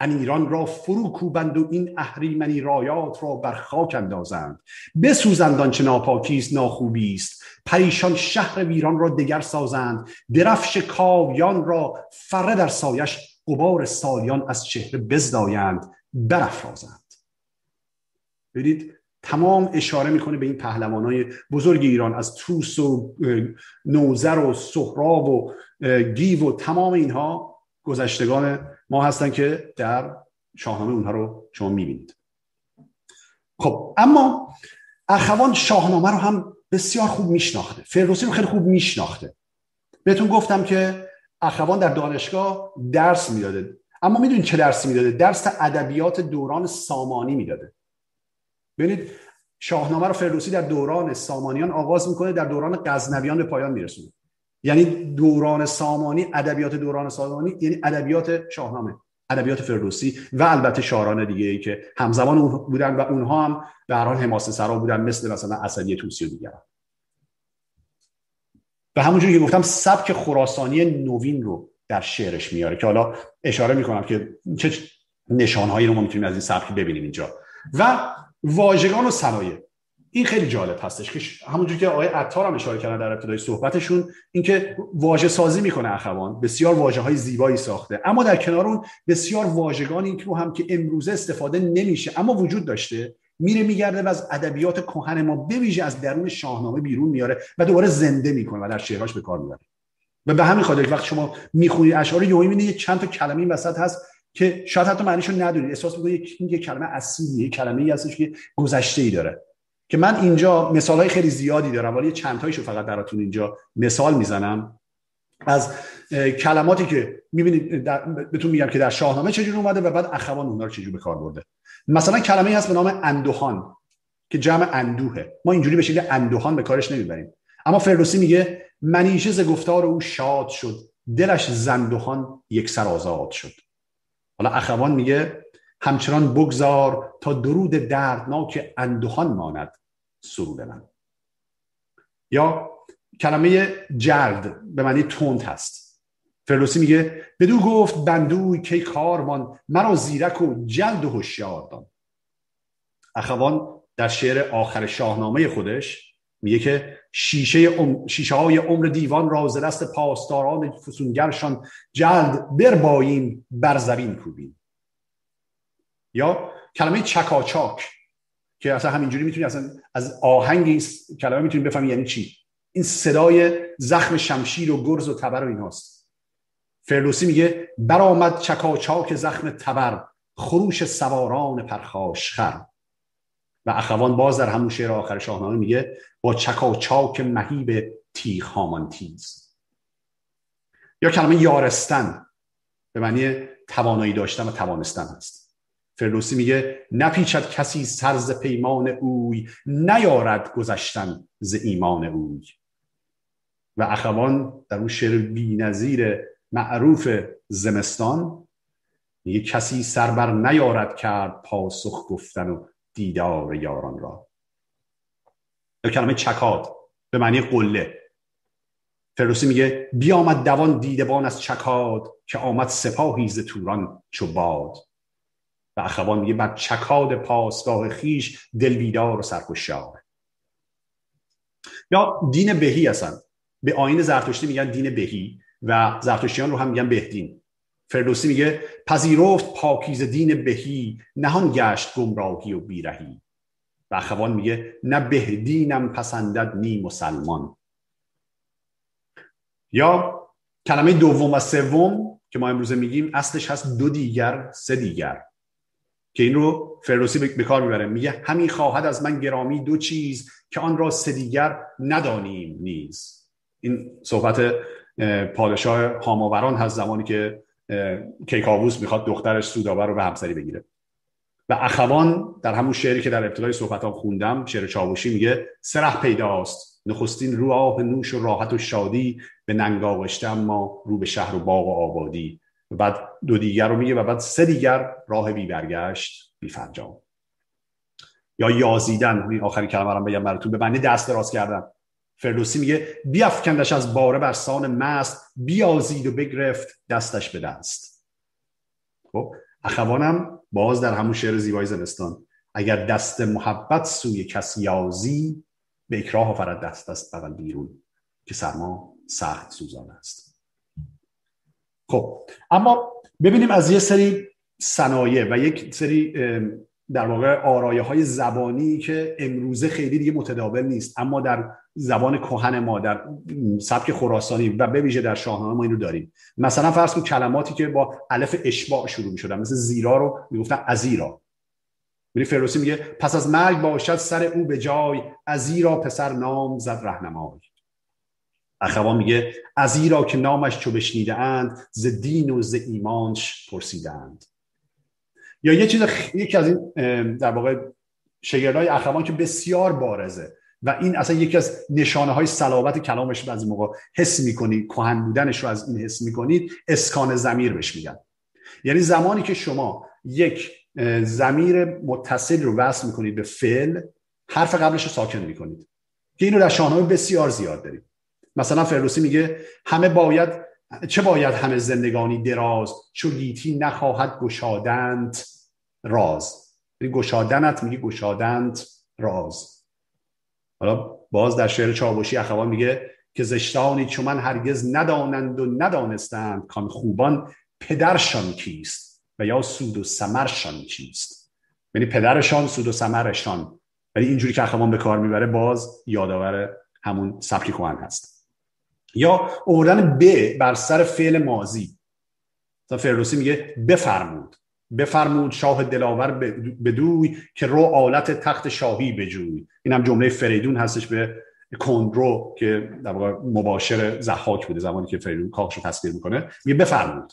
ان ایران را فرو کوبند و این اهریمنی رایات را بر خاک اندازند، بسوزند آنچه ناپاکی است ناخوبی است، پریشان شهر ویران را دگر سازند، درفش کاویان را فره در سایش، غبار سالیان از چهره بزدایند برافرازند. ببینید تمام اشاره میکنه به این پهلوانای بزرگ ایران، از توس و نوذر و سهراب و گیو و تمام اینها گذشتگان ما هستن که در شاهنامه اونها رو شما میبینید. خب اما اخوان شاهنامه رو هم بسیار خوب میشناخته، فردوسی رو خیلی خوب میشناخته. بهتون گفتم که اخوان در دانشگاه درس میداده، اما میدونید چه درسی میداده؟ درس ادبیات دوران سامانی میداده. ببینید شاهنامه رو فردوسی در دوران سامانیان آغاز میکنه، در دوران غزنویان به پایان میرسونه. یعنی دوران سامانی، ادبیات دوران سامانی یعنی ادبیات شاهنامه، ادبیات فردوسی و البته شاعران دیگه ای که همزمان اون بودن و اونها هم به هر حال حماسه سرا بودن، مثل مثلا اسدی طوسی و دیگران. و همونجوری که گفتم سبک خراسانی نوین رو در شعرش میاره که حالا اشاره میکنم که چه نشانهایی رو ما میتونیم از این سبک ببینیم اینجا. و واژگان و صنایع، این خیلی جالب هستش که همونجوری که آقای عطار هم اشاره کردن در ابتدای صحبتشون، اینکه واژه سازی میکنه اخوان، بسیار واژه‌های زیبایی ساخته، اما در کنار اون بسیار واژگانی که رو هم که امروزه استفاده نمیشه اما وجود داشته میره میگرده و از ادبیات کهن ما به ویژه از درون شاهنامه بیرون میاره و دوباره زنده میکنه و در شعرهاش به کار میبره. و به همین خاطر وقتی شما میخونید اشعار یهو میبینید چند تا کلمه این وسط هست که شاید حتی معنیشو ندونید، احساس میکنید یک کلمه اصیله، یک کلمه‌ای هستش که گذشته‌ای داره. که من اینجا مثالهای خیلی زیادی دارم ولی چند تایشو فقط براتون اینجا مثال میزنم از کلماتی که میبینید بهتون میگم که در شاهنامه چجور اومده و بعد اخوان اونها رو چجور به کار برده. مثلا کلمه‌ای هست به نام اندوهان که جمع اندوهه، ما اینجوری به شکل اندوهان به کارش نمیبریم، اما فردوسی میگه منیشه ز گفتار او شاد شد، دلش زندوهان یک سر آزاد شد. حالا اخوان میگه همچنان بگذار تا درود دردناک اندوهان ماند سرود من. یا کلمه جرد به معنی تند هست، فردوسی میگه بدو گفت بندوی کی کاروان، مرا زیرک و جلد و هوشیار دان. اخوان در شعر آخر شاهنامه خودش میگه که شیشه های عمر دیوان را ز دست پاسداران فسونگرشان، جلد برباییم بر زمین کوبیم. یا کلمه چکاچاک که اصلا همینجوری میتونی اصلا از آهنگ این کلمه میتونی بفهمی یعنی چی، این صدای زخم شمشیر و گرز و تبر و ایناست. فردوسی میگه برآمد چکاچاک زخم تبر، خروش سواران پرخاشخر. و اخوان باز در همون شعر آخر شاهنامه میگه با چکاچاک مهیب تیغ هامان تیز. یا کلمه یارستن به معنی توانایی داشتن و توانستن هست، فردوسی میگه نپیچد کسی سر ز پیمان اوی، نیارد گذشتن ز ایمان اوی. و اخوان در اون شعر بی‌نظیر معروف زمستان میگه کسی سر بر نیارد کرد پاسخ گفتن و دیدار یاران را. در کلمه چکاد به معنی قله، فردوسی میگه بیامد دوان دیدبان از چکاد، که آمد سپاهی ز توران چو باد. و اخوان میگه بر چکاد پاسگاه خیش، دل بیدار و سرخوشیار. یا دین بهی، اصلا به آیین زرتشتی میگن دین بهی و زرتشتیان رو هم میگن بهدین. فردوسی میگه پذیرفت پاکیزه دین بهی، نهان گشت گمراهی و بیرهی. و اخوان میگه نه بهدینم پسندد نی مسلمان. یا کلمه دوم و سوم که ما امروز میگیم اصلش هست دو دیگر سه دیگر، که این رو فردوسی به کار میبره، میگه همی خواهد از من گرامی دو چیز، که آن را سه دیگر ندانیم نیز. این صحبت پادشاه هاماوران هست زمانی که کیکاووس میخواد دخترش سودابه رو به همسری بگیره. و اخوان در همون شعری که در ابتدای صحبتام خوندم، شعر چاوشی، میگه سرح پیداست نخستین روح نوش و راحت و شادی، به ننگ آغشته ما رو به شهر و باغ و آبادی. و بعد دو دیگر رو میگه و بعد سه دیگر راه بی برگشت بی فرجام. یا یازیدن، این آخرین کلمه رو بگم براتون، به معنی دست دراز کردن. فردوسی میگه بیافکندش از باره برسان مست، بیازید و بگرفت دستش به دست. خب اخوانم باز در همون شعر زیبای زمستان، اگر دست محبت سوی کس یازی، به اکراه آفرد دست دست بغل بیرون، که سرما سخت سوزان است. خب اما ببینیم از یه سری صنایع و یک سری در واقع آرایه های زبانی که امروزه خیلی دیگه متداول نیست، اما در زبان کهن ما، در سبک خراسانی و به ویژه در شاهنامه ما اینو داریم. مثلا فرض کن کلماتی که با الف اشباع شروع می‌شدن، مثل زیرا رو میگفتن ازیرا. میری فردوسی میگه پس از مرگ باشد سر او به جای، ازیرا پسر نام زد راهنمای. اخوان میگه ازیرا که نامش چو بشنیدند، ز دین و ز ایمانش پرسیدند. یا یه چیز یکی از این در واقع شگردای اخوان که بسیار بارزه و این اصلا یکی از نشانه های صلابت کلامش، بعضی موقع حس میکنید کهن بودنش رو از این حس میکنید، اسکان ضمیر بهش میگن. یعنی زمانی که شما یک ضمیر متصل رو وصل میکنید به فعل، حرف قبلش رو ساکن میکنید، که اینو در شاهنامه بسیار زیاد داریم. مثلا فردوسی میگه همه باید چه باید همه زندگانی دراز، چو گیتی نخواهد گشادند راز. یعنی گشادنت میگه گشادند راز. حالا باز در شعر چاوشی اخوان میگه که زشتانی چون من هرگز ندانند و ندانستند، کان خوبان پدرشان کیست و یا سود و ثمرشان کیست. یعنی پدرشان، سود و ثمرشان. ولی اینجوری که اخوان به کار میبره باز یادآور همون سبک کهن هست. یا اوردن به بر سر فعل ماضی. مثلا فردوسی میگه بفرمود، بفرمود شاه دلاور بدوی، که رو آلت تخت شاهی بجوی. این هم جمله فریدون هستش به کندرو که در واقع مباشر ضحاک بوده زمانی که فریدون کاخش رو تسخیر میکنه، میگه بفرمود.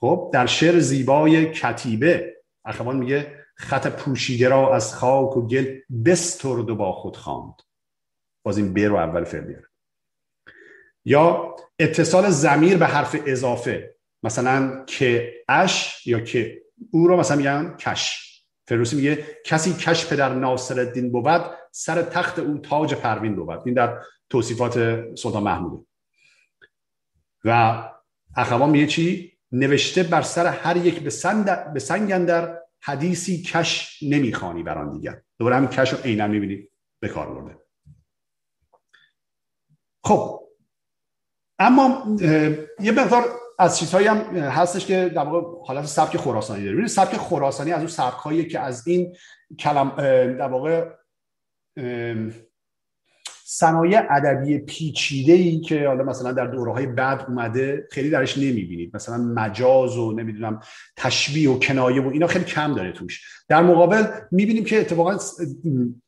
خب در شعر زیبای کتیبه اخوان میگه خط پوشیده را از خاک و گل بسترد و با خود خواند. باز این به رو اول فعل بیاره. یا اتصال ضمیر به حرف اضافه، مثلا که اش یا که او رو مثلا میگن کش. فردوسی میگه کسی کش پدر ناصرالدین بود، سر تخت او تاج پروین بود. این در توصیفات سلطان محموده. و اخوان میگه چی؟ نوشته بر سر هر یک به سنگ اندر، حدیثی کش نمیخوانی بر آن دیگر. دوباره هم کش رو عیناً میبینی به کار برده. خب اما یه مقدار از چیزهایی هم هستش که در واقع حالت سبک خراسانی داره. ببینید سبک خراسانی از اون سبک‌هایی که از این در واقع صنایع ادبی پیچیده‌ای که حالا مثلا در دوره‌های بعد اومده خیلی درش نمی‌بینید، مثلا مجاز و نمیدونم تشبیه و کنایه و اینا خیلی کم داره توش. در مقابل می‌بینیم که اتفاقا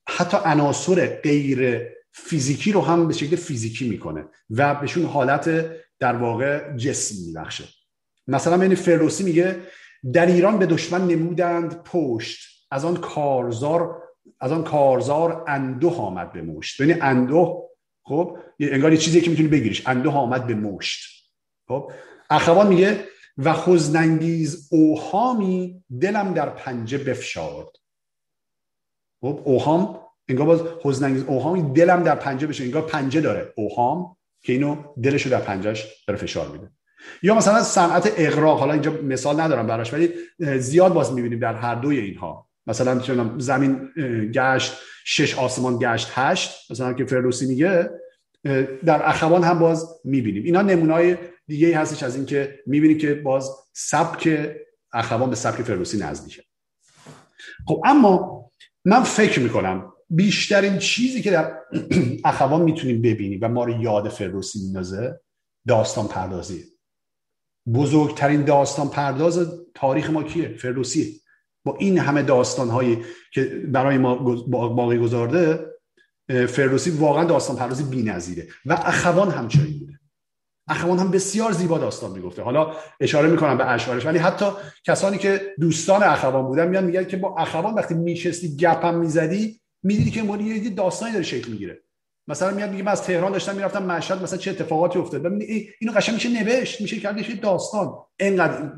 حتی عناصر غیر فیزیکی رو هم به شکل فیزیکی میکنه و بهشون حالت در واقع جسمی میبخشه. مثلا یعنی فردوسی میگه در ایران به دشمن نمودند پشت، از آن کارزار اندوه آمد به مشت. یعنی اندوه، خب انگار یه چیزی که میتونی بگیریش، اندوه آمد به مشت. خب اخوان میگه و حزن‌انگیز اوهامی دلم در پنجه بفشارد. خب اوهام انگار باز حزن‌انگیز اوهام دلم در پنجه بشه، انگار پنجه داره اوهام که اینو دلشو در پنجهش داره فشار میده. یا مثلا صنعت اغراق، حالا اینجا مثال ندارم براش ولی زیاد باز میبینیم در هر دوی اینها. مثلا چون زمین گشت شش، آسمان گشت هشت، مثلا که فردوسی میگه، در اخوان هم باز میبینیم. اینا نمونه‌های دیگه‌ای هستش از این که میبینی که باز سبک اخوان به سبک فردوسی نزدیکه. خب اما من فکر میکنم بیشترین چیزی که در اخوان میتونیم ببینیم و ما رو یاد فردوسی میندازه داستان پردازیه. بزرگترین داستان پرداز تاریخ ما کیه؟ فردوسیه. با این همه داستانهایی که برای ما باقی گذارده، فردوسی واقعا داستان پردازی بی‌نظیره و اخوان همچنین بوده. اخوان هم بسیار زیبا داستان میگفته. حالا اشاره میکنم به اشعارش، ولی حتی کسانی که دوستان اخوان بودن میان میگن که با اخوان وقتی میشستی گپم میزدی میدیدی که مالی یه داستانی داره شکل میگیره. مثلا میاد میگه من از تهران داشتم میرفتم مشهد، مثلا چه اتفاقاتی افتاد، ببینید اینو قشنگ میشه نوشت، میشه کردش یه داستان. اینقدر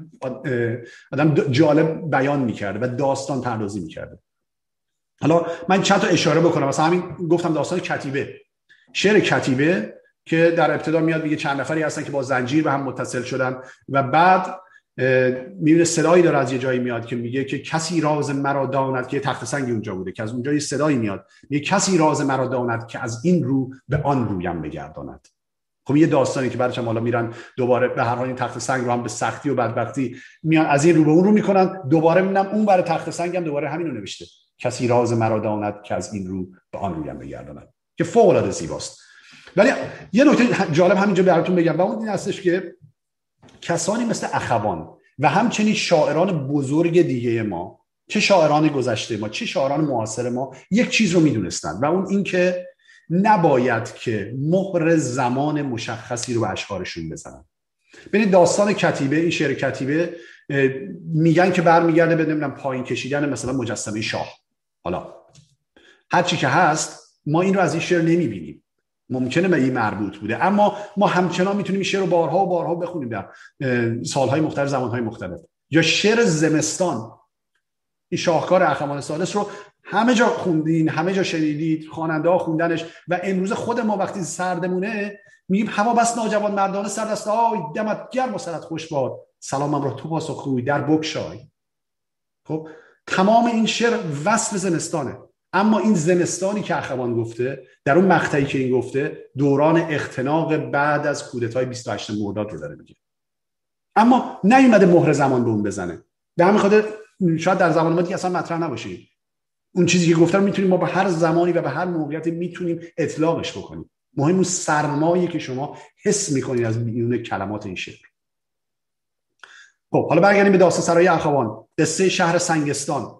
آدم جالب بیان میکرده و داستان پردازی میکرده. حالا من چند تا اشاره بکنم، مثلا همین گفتم داستان کتیبه، شعر کتیبه که در ابتدا میاد میگه چند نفری هستن که با زنجیر به هم متصل شدن و بعد میبینه صدایی داره از یه جایی میاد که میگه که کسی راز مرا داند، که تخت سنگی اونجا بوده، که از اونجا یه صدایی میاد میگه کسی راز مرا داند که از این رو به آن رویم بگرداند. خب یه داستانی که براتون حالا میرن دوباره به هر حال این تخت سنگ رو هم به سختی و بدبختی میان از این رو به اون رو میکنن، دوباره میبینم اون برای تخت سنگ هم دوباره همین رو نوشته، کسی راز مرا داند که از این رو به آن رویم بگرداند، که فوق العاده زیباست. ولی یه نکته جالب همینجا براتون بگم و اون این هستش که کسانی مثل اخوان و همچنین شاعران بزرگ دیگه ما، چه شاعران گذشته ما چه شاعران معاصر ما، یک چیز رو میدونستن و اون این که نباید که مهر زمان مشخصی رو به اشعارشون بزنن. ببینید داستان کتیبه، این شعر کتیبه میگن که برمیگرده به نمیدونم پایین کشیدن مثلا مجسمه شاه. حالا هر چی که هست ما این رو از این شعر نمیبینیم، ممکنه به این مربوط بوده، اما ما همچنان میتونیم شعر رو بارها و بارها بخونیم در سالهای مختلف زمانهای مختلف. یا شعر زمستان، این شاهکار اخوان ثالث رو همه جا خوندین، همه جا شنیدید، خواننده ها خوندنش و امروز خود ما وقتی سردمونه میگیم هوا بس ناجوان مردانه سرد است، آی دمت گرم و سرت خوش باد، سلامم را تو پاسخ گوی در بگشای. خب تمام این شعر وصف زمستانه، اما این زمستانی که اخوان گفته در اون مقطعی که این گفته دوران اختناق بعد از کودتای 28 مرداد رو داره میگه، اما نیومده مهر زمان به اون بزنه. به همین خاطر شاید در زمان ما دیگه اصلا مطرح نباشه. اون چیزی که گفتم میتونیم ما به هر زمانی و به هر موقعیتی میتونیم اطلاقش بکنیم. مهم اون سرمایه که شما حس میکنید از بیرون کلمات این شعر. خب حالا برگردیم به داستان سرای اخوان، قصه شهر سنگستان،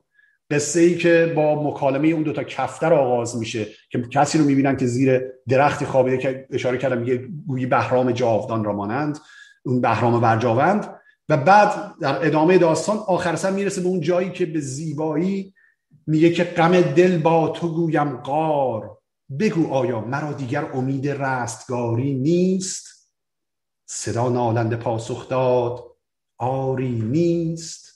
قصه ای که با مکالمه اون دوتا کفتر آغاز میشه که کسی رو میبینن که زیر درختی خوابیده، که اشاره کردم میگه گویی بهرام جاودان را مانند، اون بهرام ورجاوند. و بعد در ادامه داستان آخر سر میرسه به اون جایی که به زیبایی میگه که غم دل با تو گویم غار، بگو آیا مرا دیگر امید رستگاری نیست، صدا نالنده پاسخ داد آری نیست.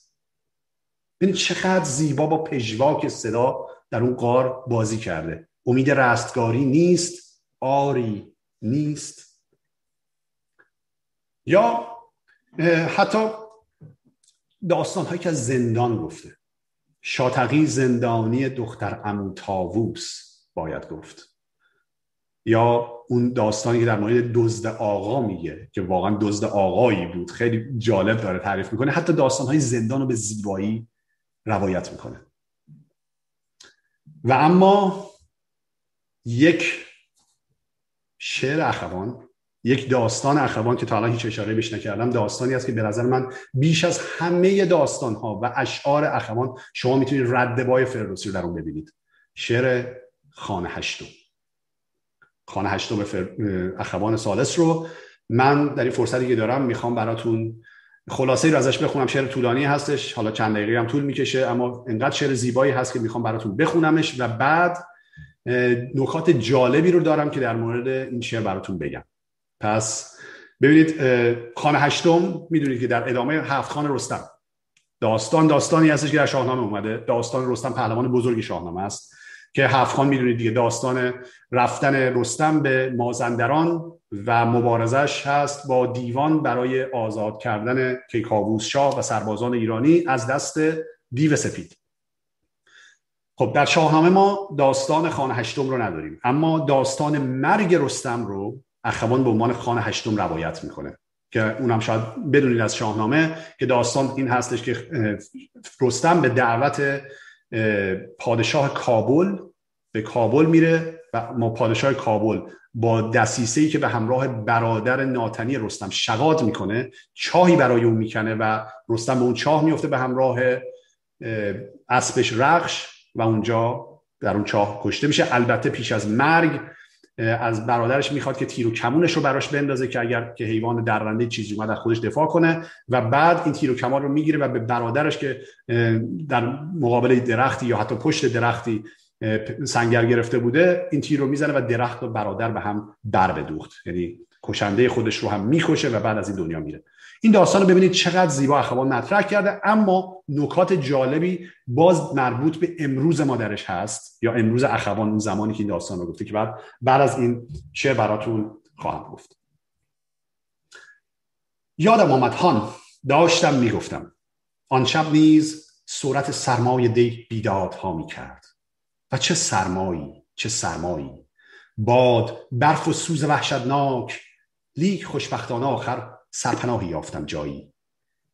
این چقدر زیبا با پژواک صدا در اون غار بازی کرده، امید رستگاری نیست، آری نیست. یا حتی داستان هایی که از زندان گفته، شاطقی زندانی دختر عمو طاووس باید گفت، یا اون داستانی که در مورد دزد آقا میگه که واقعا دزد آقایی بود، خیلی جالب داره تعریف میکنه، حتی داستان های زندان رو به زیبایی روایت میکنه. و اما یک شعر اخوان، یک داستان اخوان که تا الان هیچ اشاره بهش نکردم، داستانی است که به نظر من بیش از همه داستانها و اشعار اخوان شما میتونید ردپای فردوسی رو در اون ببینید، شعر خانه هشتم. خانه هشتم اخوان ثالث رو من در این فرصتی که دارم میخوام براتون خلاصه ای رو ازش بخونم. شعر طولانی هستش، حالا چند دقیقه هم طول میکشه، اما انقدر شعر زیبایی هست که میخوام براتون بخونمش و بعد نکات جالبی رو دارم که در مورد این شعر براتون بگم. پس ببینید خانه هشتم، میدونید که در ادامه هفت خان رستم، داستانی هستش که در شاهنامه اومده. داستان رستم پهلوان بزرگ شاهنامه است که هفت خان میدونید دیگه، داستان رفتن رستم به مازندران و مبارزش هست با دیوان برای آزاد کردن کیکاووس شاه و سربازان ایرانی از دست دیو سپید. خب در شاهنامه ما داستان خانه هشتم رو نداریم، اما داستان مرگ رستم رو اخوان به عنوان خانه هشتم روایت میکنه که اونم شاید بدونید از شاهنامه، که داستان این هستش که رستم به دعوت پادشاه کابل به کابل میره و ما پادشاه کابل با دسیسه‌ای که به همراه برادر ناتنی رستم شغاد میکنه چاهی برای اون میکنه و رستم به اون چاه میفته به همراه اسبش رخش و اونجا در اون چاه کشته میشه، البته پیش از مرگ. از برادرش میخواد که تیر و کمونش رو براش بندازه که اگر که حیوان درنده چیزی اومد از خودش دفاع کنه، و بعد این تیر و کمان رو میگیره و به برادرش که در مقابل درختی یا حتی پشت درختی سنگر گرفته بوده این تیر رو میزنه و درخت و برادر به هم در بدوخت، یعنی کشنده خودش رو هم میکشه و بعد از این دنیا میره. این داستان رو ببینید چقدر زیبا اخوان مطرح کرده، اما نکات جالبی باز مربوط به امروز ما درش هست، یا امروز اخوان اون زمانی که این داستان رو گفته، که بعد از این شعر براتون خواهم گفت. یادم آمد هان داشتم میگفتم، آن شب نیز صورت سرمای دی بیدادها میکرد، و چه سرمایی چه سرمایی، باد برف و سوز وحشتناک، لیک خوشبختانه آخر سرپناهی یافتم جایی،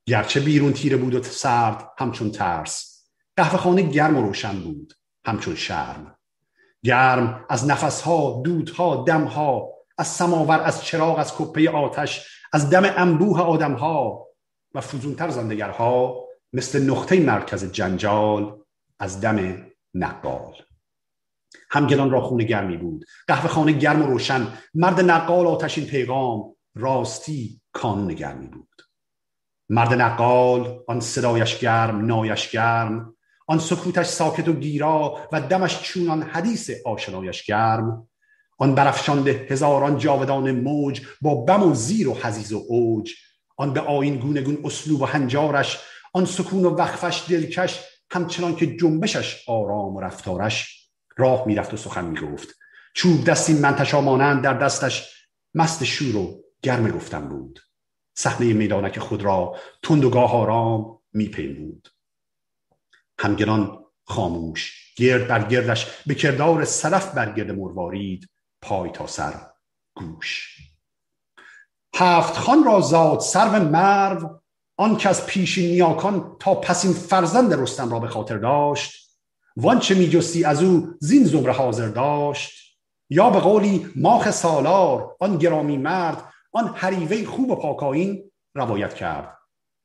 گرچه بیرون تیره بود و سرد همچون ترس، قهوه‌خانه گرم و روشن بود همچون شرم، گرم از نفسها دودها دمها، از سماور از چراغ از کپه آتش، از دم انبوه آدمها، و فزونتر زندگرها مثل نقطه مرکز جنجال از دم نقال. همگنان را خون گرمی بود، قهوه‌خانه گرم و روشن، مرد نقال آتشین پیغام، راستی کانون گرمی بود. مرد نقال آن صدایش گرم نایش گرم، آن سکوتش ساکت و گیرا و دمش چون آن حدیث آشنایش گرم، آن برافشانده هزاران جاودان موج با بم و زیر و حزیز و اوج، آن به آیین گونه گون اسلوب و هنجارش، آن سکون و وقفش دلکش، همچنان که جنبشش آرام و رفتارش، راه میرفت و سخن میگفت، چوب دستی منتشا مانند در دستش، مست شور و گرم گفتم بود، صحنه میدانک خود را تند و گاه آرام میپیمود. همگران خاموش، گرد بر گردش به کردار صدف برگرد مروارید، پای تا سر گوش. هفت خان را زاد سرو مرو، آن که از پیشین نیاکان تا پسین فرزند رستم را به خاطر داشت، وان چه میجستی از او زین زمره حاضر داشت، یا به قولی ماخ سالار آن گرامی مرد، آن حریوه خوب و پاکاین روایت کرد.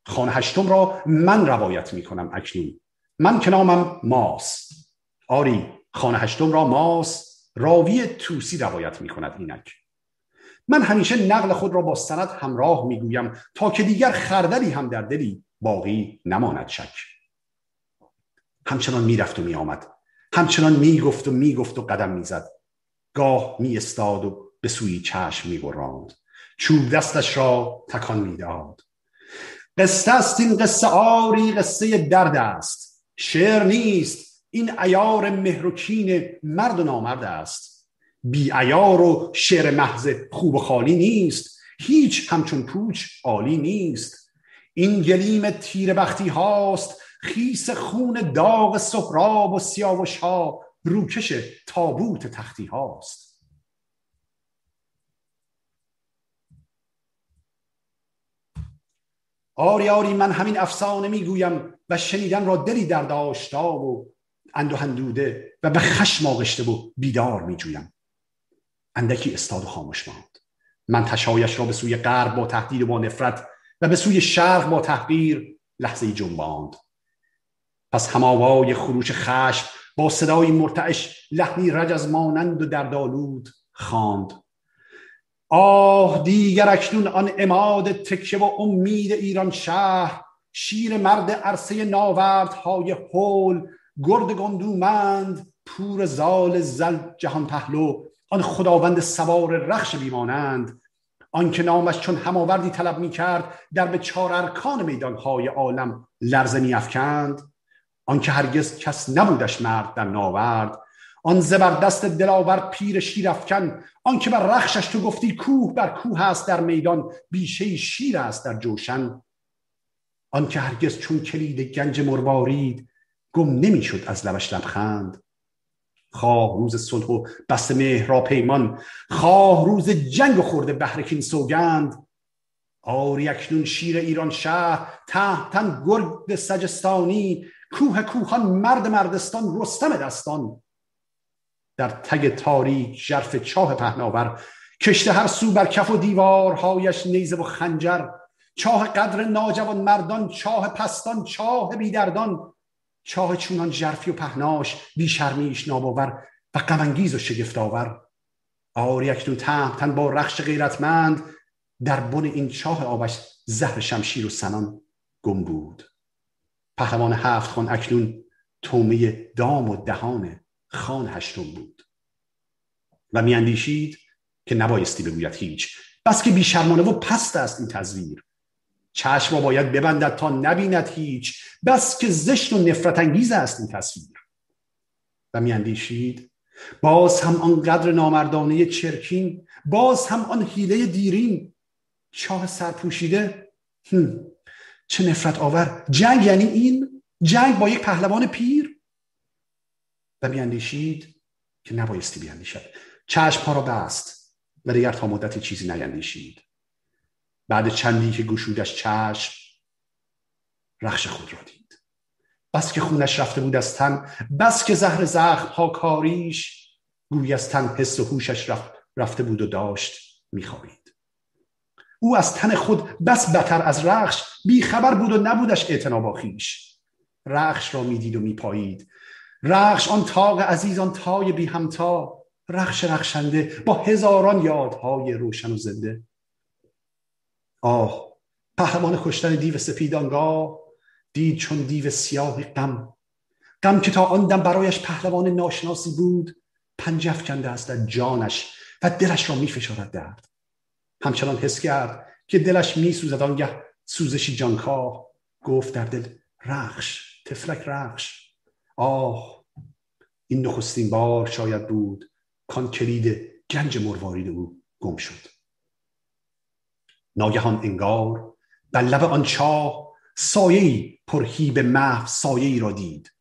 خان هشتم را من روایت می کنم اکنون، من که نامم ماست. آری خان هشتم را ماست راوی توسی روایت می کند اینک. من همیشه نقل خود را با سند همراه می گویم تا که دیگر خردلی هم در دلی باقی نماند شک. همچنان می رفت و می آمد، همچنان می گفت و می گفت و قدم می زد، گاه می استاد و به سوی چشم می براند، چوب دستش را تکان میداد. قصه است این قصه، آری قصه درد است، شعر نیست این، عیار مهر و کین مرد و نامرد است، بی عیار و شعر محض خوب و خالی نیست، هیچ همچون پوچ عالی نیست، این گلیم تیر بختی هاست، خیس خون داغ سهراب و سیاوش ها، روکش تابوت تختی هاست. آری آری من همین افسانه میگویم، و شنیدن را دلی در داشتا و اندوهندوده و به خشم آغشته و بیدار میجویم. اندکی استاد و خاموش ماند، من تشایش را به سوی غرب با تهدید و با نفرت و به سوی شرق با تحقیر لحظه جنباند، پس هماوای خروش خشم با صدای مرتعش لحنی رجز مانند و دردآلود خواند: آه دیگر اکنون آن عماد تکیه و امید ایران شهر، شیر مرد عرصه ناوردهای هول، گرد گندومند پور زال زل جهان پهلو، آن خداوند سوار رخش بیمانند، آن که نامش چون هماوردی طلب می کرد در به چار ارکان میدانهای عالم لرزه می افکند، آن که هرگز کس نبودش مرد در ناورد، آن زبردست دلاور پیر شیرافکن، آن که بر رخشش تو گفتی کوه بر کوه است در میدان، بیشه شیر است در جوشن، آن که هرگز چون کلید گنج مروارید گم نمیشد از لبش لبخند، خواه روز صلح و بست مهر را پیمان، خواه روز جنگ و خورده بهرکین سوگند، آری اکنون شیر ایران شهر تهمتن گرد سجستانی، کوه کوهان مرد مردستان رستم دستان، در تگ تاریک ژرف چاه پهناور، کشته هر سو بر کف و دیوارهایش نیزه و خنجر، چاه قدر ناجوان مردان، چاه پستان، چاه بیدردان، چاه چونان ژرفی و پهناش، بیشرمیش ناباور و غم انگیز و شگفت‌آور، آری اکنون تهمتن با رخش غیرتمند، در بن این چاه آبش زهر شمشیر و سنان گم بود. پهلوان هفت خان اکنون تومه دام و دهان خان هشتم بود و میاندیشید که نبایستی بگوید هیچ، بس که بیشرمانه و پست است این تزویر. چشم باید ببندد تا نبیند هیچ، بس که زشت و نفرت انگیز است این تصویر. و میاندیشید باز هم آن قدر نامردانه چرکین، باز هم آن حیله دیرین. چاه سرپوشیده، چه نفرت آور. جنگ یعنی این؟ جنگ با یک پهلوان پیر؟ و میاندیشید که نبایستی بیاندیشد. چشم ها را بست و دیگر تا مدتی چیزی نیندیشید. بعد چندی که گشودش چشم، رخش خود را دید. بس که خونش رفته بود از تن، بس که زهر زخم ها کاریش، گوی از تن حس و هوشش رفته بود و داشت میخوابید. او از تن خود بس بتر از رخش بیخبر بود و نبودش اعتنا با خویش. رخش را میدید و میپایید. رخش آن طاق عزیز، آن تای بی همتا، رخش رخشنده با هزاران یادهای روشن و زنده. آه، پهلوان کشتن دیو سپیدانگاه دید چون دیو سیاه غم، غم که تا آن دم برایش پهلوان ناشناسی بود. پنجه افکنده است در جانش و دلش را میفشارد درد. همچنان حس کرد که دلش میسوزد آنگه سوزشی جانکاه. گفت در دل: رخش، تفلک رخش. آه، این نخستین بار شاید بود کان کلید گنج مروارید او گم شد. ناگهان انگار در لب آن چاه سایه‌ای پرهیب محو، سایه‌ای را دید.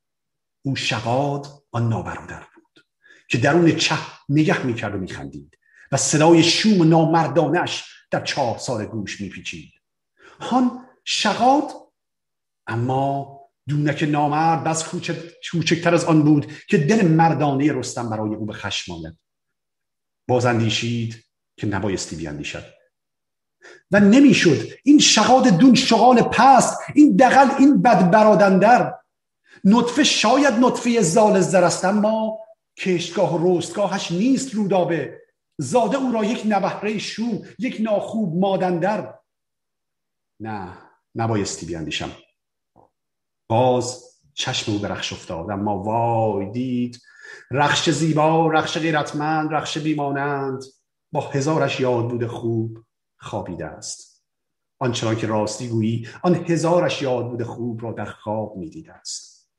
او شغاد آن نابرادر بود که درون چه نگه میکرد و میخندید و صدای شوم نامردانش در چاه سار گوش میپیچید. هان شغاد، اما دونک نامرد بس کوچکتر از آن بود که دل مردانه رستم برای او به خشم آمد. باز اندیشید که نبایستی بیاندیشد و نمیشد. این شغاد دون، شغال پست، این دغل، این بد برادندر، نطفه شاید نطفه زال زرست، اما کشتگاه و رستگاهش نیست رودابه. زاده او را یک نبهره شوم، یک ناخوب مادندر. نه، نبایستی بیاندیشم. باز چشم او به رخش افتاد، اما وای دید رخش زیبا، رخش غیرتمند، رخش بیمانند، با هزارش یاد بود خوب خوابیده است. آنچنان که راستی گویی آن هزارش یاد بود خوب را در خواب می‌دیده است.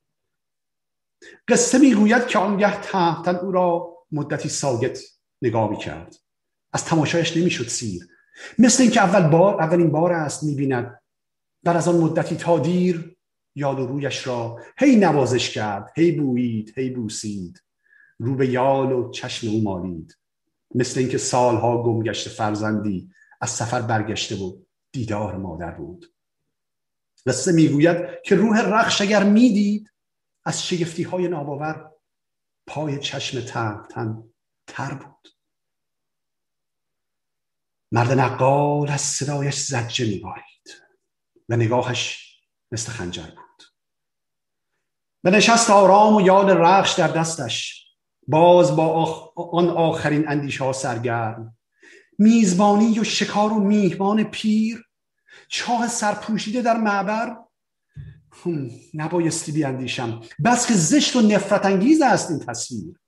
قصه می‌گوید که آنگه تهمتن او را مدتی ساکت نگاه می‌کرد. از تماشایش نمی‌شد سیر، مثل اینکه اولین بار است می‌بیند. در از آن مدتی تا دیر یاد و رویش را هی نوازش کرد، هی بویید، هی بوسید، رو به یال و چشم او مالید، مثل اینکه سالها گم گشته فرزندی از سفر برگشته بود، دیدار مادر بود. قصه میگوید که روح رخش اگر میدید، از شگفتی های ناباور پای چشم تهمتن تر بود. مرد نقال از صدایش زجه میبارید و نگاهش مثل خنجر بود. و نشست آرام و یاد رخش در دستش. باز با آن آخرین اندیشه ها سرگرم، میزبانی و شکار و میهمان پیر، چاه سرپوشیده در معبر. نبایستی بیاندیشم، بس که زشت و نفرت انگیز است این تصویر.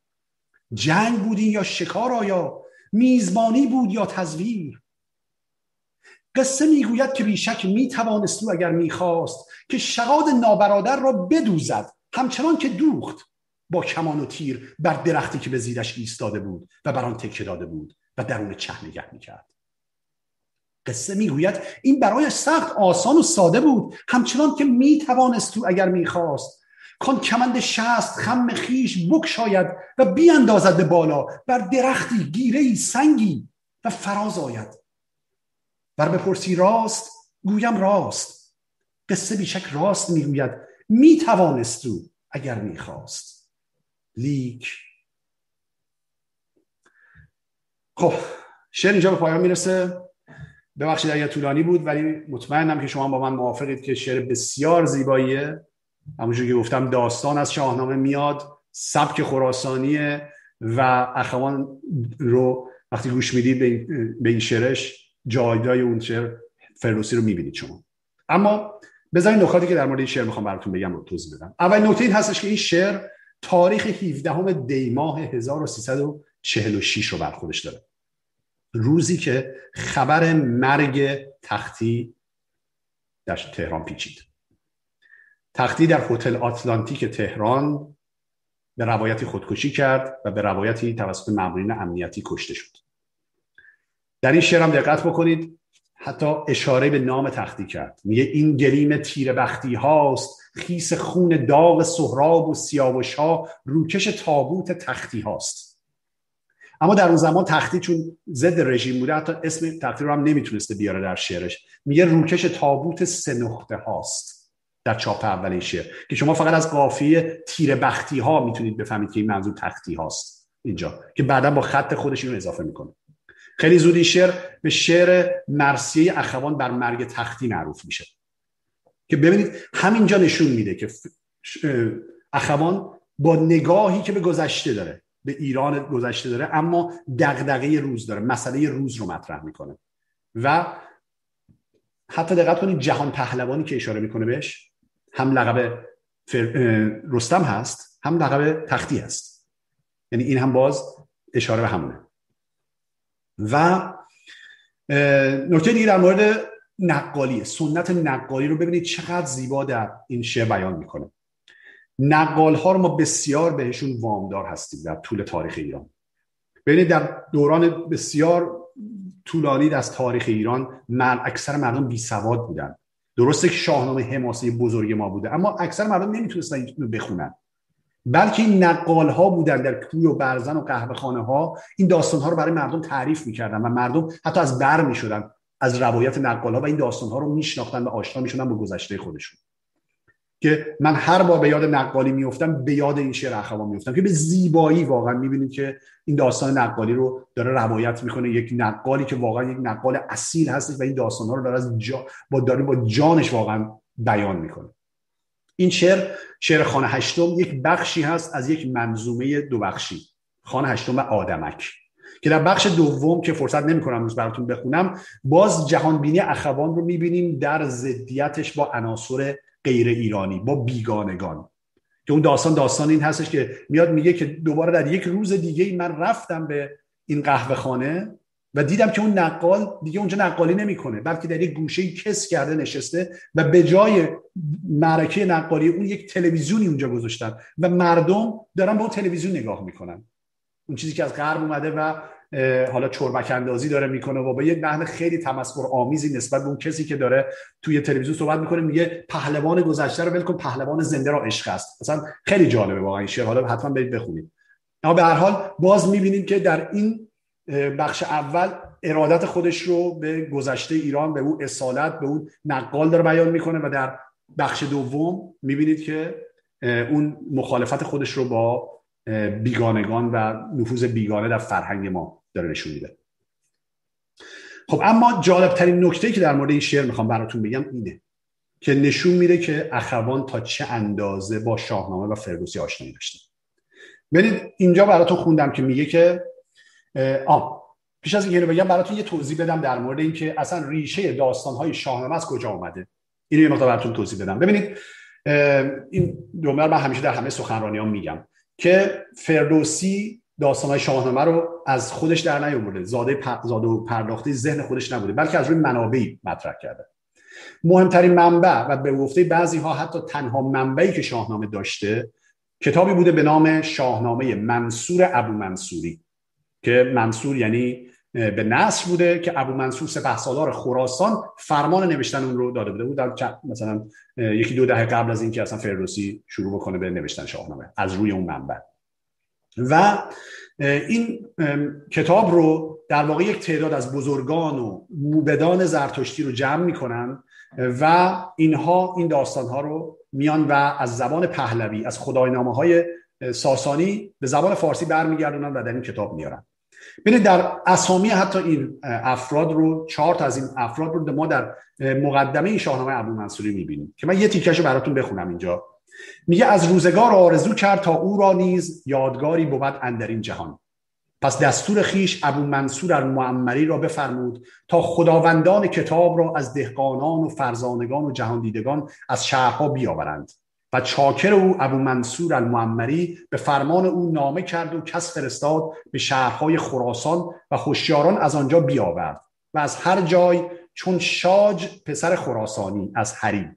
جنگ بود یا شکار؟ آیا میزبانی بود یا تزویر؟ قصه میگوید که بیشک میتوانست او اگر میخواست که شغاد نابرادر را بدوزد، همچنان که دوخت با کمان و تیر بر درختی که به زیرش ایستاده بود و بر آن تکیه داده بود و درون چه نگه میکرد. قصه میگوید این برایش سخت آسان و ساده بود، همچنان که میتوانست او اگر میخواست کان کمند شست خم خیش بکشاید و بیاندازد به بالا، بر درختی، گیرهی، سنگی، و فراز آید. بر بپرسی راست، گویم راست. قصه بیشک راست میگوید، میتوانست او اگر میخواست. لیک خب، شعر اینجا به پایان میرسه. ببخشید اگر طولانی بود، ولی مطمئنم که شما با من موافقید که شعر بسیار زیباییه. همونجور که گفتم، داستان از شاهنامه میاد، سبک خراسانیه و اخوان رو وقتی گوش میدید به این شعرش، جایدای اون شعر فردوسی رو میبینید شما. اما بذارید نکاتی که در مورد این شعر میخوام براتون بگم رو توضیح بدم. اول نکته این هستش که این شعر تاریخ 17 دی ماه 1346 رو بر خودش داره، روزی که خبر مرگ تختی در تهران پیچید. تختی در هتل آتلانتیک تهران به روایتی خودکشی کرد و به روایتی توسط مامورین امنیتی کشته شد. در این شعر هم دقت بکنید، حتی اشاره به نام تختی کرد. میگه این گلیم تیره بختی هاست، خیس خون داغ سهراب و سیاوش ها، روکش تابوت تختی هاست. اما در اون زمان تختی چون ضد رژیم بوده، حتی اسم تختی رو هم نمیتونسته بیاره در شعرش. میگه روکش تابوت سنخته هاست در چاپ اول این شعر، که شما فقط از قافیه تیره بختی ها میتونید بفهمید که این منظور تختی هاست اینجا، که بعدا با خط خودش اینو اضافه میکنه. خیلی زود این شعر به شعر مرثیه اخوان بر مرگ تختی معروف میشه، که ببینید همینجا نشون میده که اخوان با نگاهی که به گذشته داره، به ایران گذشته داره، اما دغدغه روز داره، مسئله روز رو مطرح میکنه. و حتی دقت کنید جهان پهلوانی که اشاره میکنه بهش، هم لقب رستم هست، هم لقب تختی هست. یعنی این هم باز اشاره به همونه. و نکته دیگه در مورد نقالی، سنت نقالی رو ببینید چقدر زیبا در این شعر بیان میکنه. نقال ها رو ما بسیار بهشون وامدار هستیم در طول تاریخ ایران. ببینید در دوران بسیار طولانی از تاریخ ایران اکثر مردم بی سواد بودن. درسته که شاهنامه حماسه بزرگ ما بوده، اما اکثر مردم نمیتونستن اینو بخونن، بلکه این نقال ها بودن در کوی و برزن و قهوه خانه ها این داستان ها رو برای مردم تعریف میکردن و مردم حتی از بر میشدن از روایت نقال ها و این داستان ها رو میشناختن و آشنا میشدن با گذشته خودشون. که من هر بار به یاد نقالی میافتم، به یاد این شعر اخوان میافتم، که به زیبایی واقعا میبینید که این داستان نقالی رو داره روایت میکنه. یک نقالی که واقعا یک نقال اصیل هست و این داستان ها رو داره با جانش واقعا بیان میکنه. این شعر خانه هشتم یک بخشی هست از یک منظومه دو بخشی، خانه هشتم و آدمک، که در بخش دوم که فرصت نمی‌کنم امروز براتون بخونم، باز جهانبینی اخوان رو می‌بینیم در ضدیتش با عناصر غیر ایرانی، با بیگانگان، که اون داستان این هستش که میاد میگه که دوباره در یک روز دیگه من رفتم به این قهوه خانه و دیدم که اون نقال دیگه اونجا نقالی نمیکنه، بلکه در یک گوشه کس کرده نشسته و به جای معرکه نقالی اون یک تلویزیونی اونجا گذاشتن و مردم دارن به اون تلویزیون نگاه میکنن. اون چیزی که از غرب اومده و حالا چربک اندازی داره میکنه و با یه نحن خیلی تمسخرآمیزی نسبت به اون کسی که داره توی تلویزیون صحبت میکنه میگه پهلوان گذشته رو ول کن، پهلوان زنده را عشق است. اصلا خیلی جالبه واقعا این شعر، حالا حتما برید بخونید. اما به هر حال باز میبینیم که در این بخش اول ارادت خودش رو به گذشته ایران، به اون اصالت، به اون نقال داره بیان میکنه و در بخش دوم میبینید که اون مخالفت خودش رو با بیگانگان و نفوذ بیگانه در فرهنگ ما داره نشون میده. خب اما جالب ترین نکته که در مورد این شعر میخوام براتون بگم اینه که نشون میده که اخوان تا چه اندازه با شاهنامه و فردوسی آشنایی داشته. ببینید اینجا براتون خوندم که میگه که پیش از اینکه اینو بگم براتون یه توضیح بدم در مورد اینکه اصلا ریشه داستان‌های شاهنامه از کجا اومده. اینو یه مقدار براتون توضیح بدم. ببینید این جمله رو من همیشه در همه سخنرانی‌ها میگم که فردوسی داستان‌های شاهنامه رو از خودش در نیاورده، زاده و پرداخته ذهن خودش نبوده، بلکه از روی منابعی مطرح کرده. مهمترین منبع و به گفته بعضی‌ها حتی تنها منبعی که شاهنامه داشته کتابی بوده به نام شاهنامه منصور ابومنصوری، که منصور یعنی به نصر بوده، که ابومنصور سپهسالار خراسان فرمان نوشتن اون رو داده بوده. او در مثلا 1-2 دهه قبل از اینکه اصلا فردوسی شروع بکنه به نوشتن شاهنامه، از روی اون منبع. و این کتاب رو در واقع یک تعداد از بزرگان و موبدان زرتشتی رو جمع میکنن و اینها این داستانها رو میان و از زبان پهلوی، از خداینامه‌های ساسانی به زبان فارسی برمیگردونن و در این کتاب میارن. ببینید در اسامی حتی این افراد رو، 4 تا از این افراد رو ما در مقدمه این شاهنامه ابومنصوری میبینیم که من یه تیکش رو براتون بخونم. اینجا میگه از روزگار آرزو کرد تا او را نیز یادگاری بود اندر این جهان، پس دستور خیش ابومنصور المعمری را بفرمود تا خداوندان کتاب را از دهقانان و فرزانگان و جهاندیدگان از شهرها بیاورند و چاکر او ابومنصور المعمری به فرمان او نامه کرد و کس فرستاد به شهرهای خراسان و هوشیاران از آنجا بیاورد و از هر جای چون شاج پسر خراسانی از هری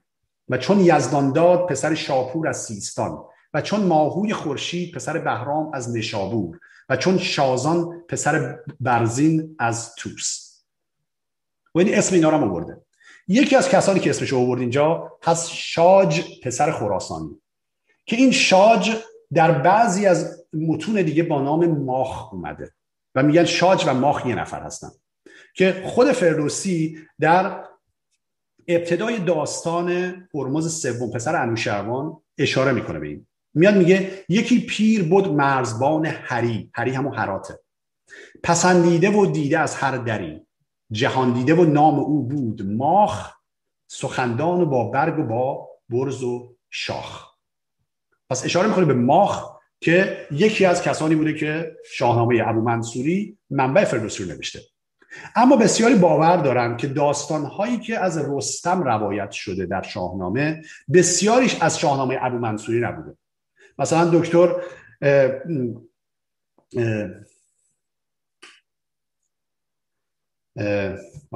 و چون یزدانداد پسر شاپور از سیستان و چون ماهوی خورشید پسر بهرام از نشابور و چون شازان پسر برزین از توس. و این اسم اینا رو هم آورده. یکی از کسانی که اسمش رو آورد اینجا هست شاج پسر خراسانی که این شاج در بعضی از متون دیگه با نام ماخ اومده و میگن شاج و ماخ یه نفر هستن که خود فردوسی در ابتدای داستان هرمز سوم پسر انوشیروان اشاره میکنه به این. میاد میگه یکی پیر بود مرزبان هری، هری همون هراته، پسندیده و دیده از هر دری، جهان دیده و نام او بود ماخ، سخندان و با برگ و با برز و شاخ. پس اشاره میکنه به ماخ که یکی از کسانی بوده که شاهنامه ابومنصوری منبع فردوسی رو نوشته. اما بسیاری باور دارن که داستان‌هایی که از رستم روایت شده در شاهنامه بسیاریش از شاهنامه ابومنصوری نبوده. مثلا دکتر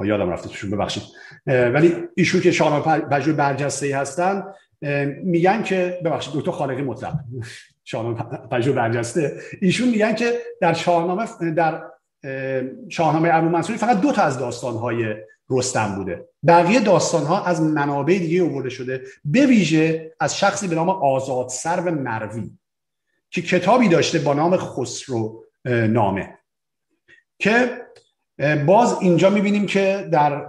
یادم رفته توشون، ببخشید، ولی ایشون که شاهنامه پژوه برجسته‌ای هستن میگن که، ببخشید دکتر خالقی مطلق شاهنامه پژوه برجسته، ایشون میگن که در شاهنامه ابومنصوری فقط 2 تا از داستان‌های رستم بوده، بقیه داستان‌ها از منابع دیگه آورده شده، به ویژه از شخصی به نام آزاد سربینروی که کتابی داشته با نام خسرو نامه، که باز اینجا می‌بینیم که در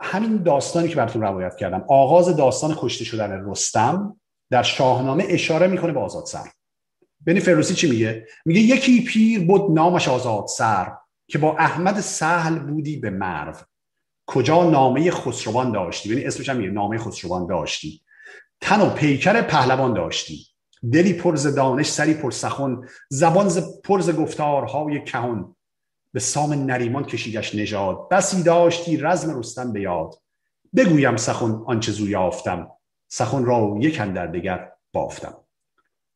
همین داستانی که براتون روایت کردم، آغاز داستان کشته شدن رستم در شاهنامه اشاره می‌کنه به آزاد سر. ببین فردوسی چی میگه؟ میگه یکی پیر بود نامش آزاد سر که با احمد سهل بودی به مرو، کجا نامه خسروان داشتی، یعنی اسمش هم میگه نامه خسروان داشتی، تن و پیکر پهلوان داشتی، دلی پر ز دانش سری پر سخن، زبان پر ز گفتارهای کهن، به سام نریمان کشیدش نژاد، بسی داشتی رزم رستم به یاد، بگویم سخن آنچه زو یافتم، سخن را یک اندر دگر بافتم.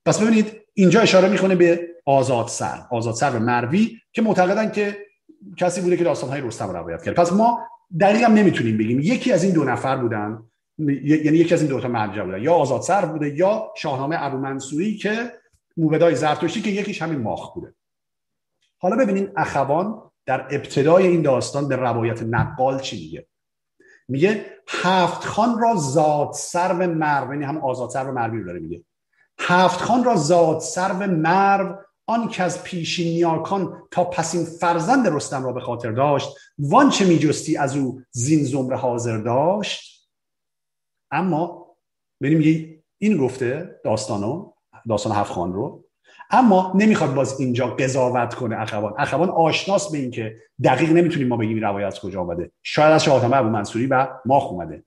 پس ببینید اینجا اشاره میکنه به آزاد سر و مروی که معتقدن که کسی بوده که داستان‌های رستم رو روایت کرد. پس ما دقیقاً نمیتونیم بگیم یکی از این 2 نفر بودن، یعنی یکی از این 2 تا مرجع بودن، یا آزاد سر بوده یا شاهنامه ابومنصوری که موبدای زرتشتی که یکیش همین ماخ بوده. حالا ببینین اخوان در ابتدای این داستان به روایت نقال چی میگه؟ میگه 7 خان را زاد سر و مرو، یعنی هم آزاد سر و مروی رو داره میگه، 7 خان را زاد سرو مرو آن که از پیشین نیاکان تا پسین فرزند رستم را به خاطر داشت، وان چه میجستی از او زین زمره حاضر داشت. اما ببینیم این گفته داستان 7 خان رو، اما نمیخواد باز اینجا قضاوت کنه اخوان آشناس به این که دقیق نمیتونیم ما بگیم روایت کجا اومده، شاید از شاهنامه ابومنصوری و ماخ اومده.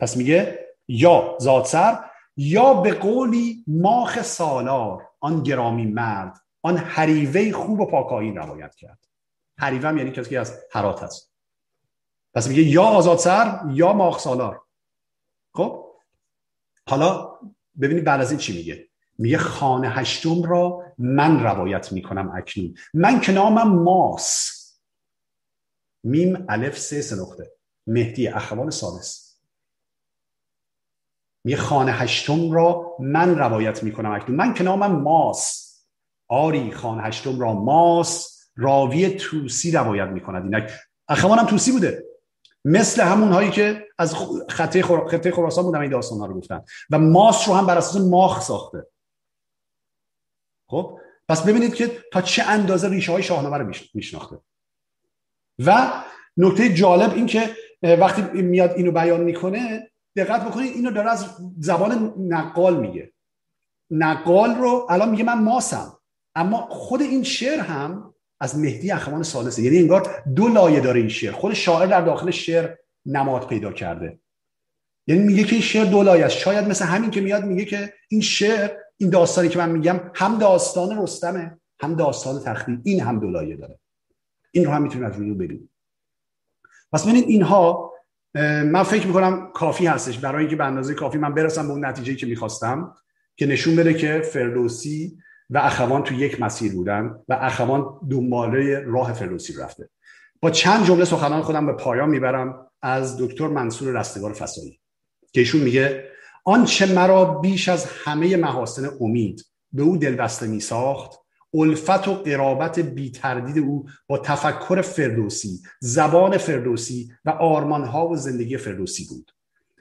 پس میگه یا زاد سر یا به قولی ماخ سالار آن گرامی مرد، آن حریوه خوب و پاکایی روایت کرد. حریوه هم یعنی کسی که از هرات هست. پس میگه یا آزاد سر یا ماخ سالار. خب حالا ببینید بعد از این چی میگه؟ میگه خانه 8 را من روایت میکنم اکنون، من که نامم ماس، میم الف سه نقطه، مهدی اخوان ثالث. می خانه 8 را من روایت می کنم اکنون، من که نامم ماس، آری خانه 8 را ماس راوی توسی روایت می کند. اینک اخوان هم توسی بوده، مثل همون هایی که از خطه خراسان بودن این داستان ها رو گفتن و ماس رو هم بر اساس ماخ ساخته. خب پس ببینید که تا چه اندازه ریشه های شاهنامه رو میشناخته. و نکته جالب این که وقتی میاد اینو بیان میکنه، دقت بکنید اینو داره از زبان نقال میگه. نقال رو الان میگه من ماسم، اما خود این شعر هم از مهدی اخوان ثالث، یعنی انگار 2 لایه داره این شعر. خود شاعر در داخل شعر نماد پیدا کرده، یعنی میگه که این شعر 2 لایه است. شاید مثل همین که میاد میگه که این شعر، این داستانی که من میگم هم داستان رستمه هم داستان تختی، این هم دو لایه داره. این رو هم میتونیم از روی بریم. پس ببینید اینها من فکر میکنم کافی هستش برای اینکه به اندازه کافی من برسم به اون نتیجه‌ای که میخواستم که نشون بده که فردوسی و اخوان تو یک مسیر بودن و اخوان دنباله راه فردوسی رفته. با چند جمله سخنان خودم به پایان میبرم از دکتر منصور رستگار فسایی که ایشون میگه: آن چه مرا بیش از همه محاسن امید به او دلبسته می ساخت، الفت و قرابت بی تردید او با تفکر فردوسی، زبان فردوسی و آرمانها و زندگی فردوسی بود.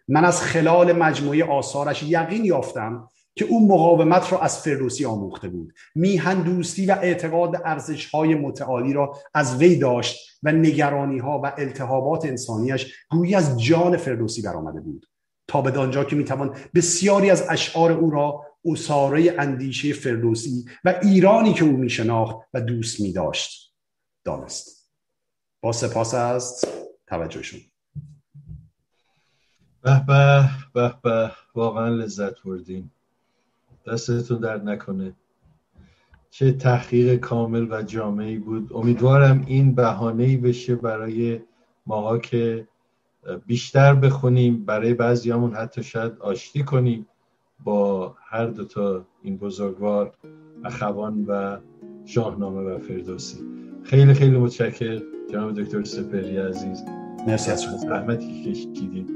من از خلال مجموعه آثارش یقین یافتم که او مقاومت را از فردوسی آموخته بود، میهن دوستی و اعتقاد ارزش‌های متعالی را از وی داشت و نگرانی‌ها و التهابات انسانیش گویی از جان فردوسی برآمده بود، تا به آنجا که میتوان بسیاری از اشعار او را اساره اندیشه فردوسی و ایرانی که او میشناخت و دوست میداشت دانست. با سپاس از توجهشون. به به به به، واقعا لذت بردیم، دستتون درد نکنه. چه تحقیق کامل و جامعی بود. امیدوارم این بهانه‌ای بشه برای ماها که بیشتر بخونیم، برای بعضیامون حتی شاید آشتی کنیم با هر دوتا این بزرگوار، اخوان و شاهنامه و فردوسی. خیلی خیلی متشکرم جناب دکتر سپهری عزیز. مرسی از شما، زحمتی که کشیدید.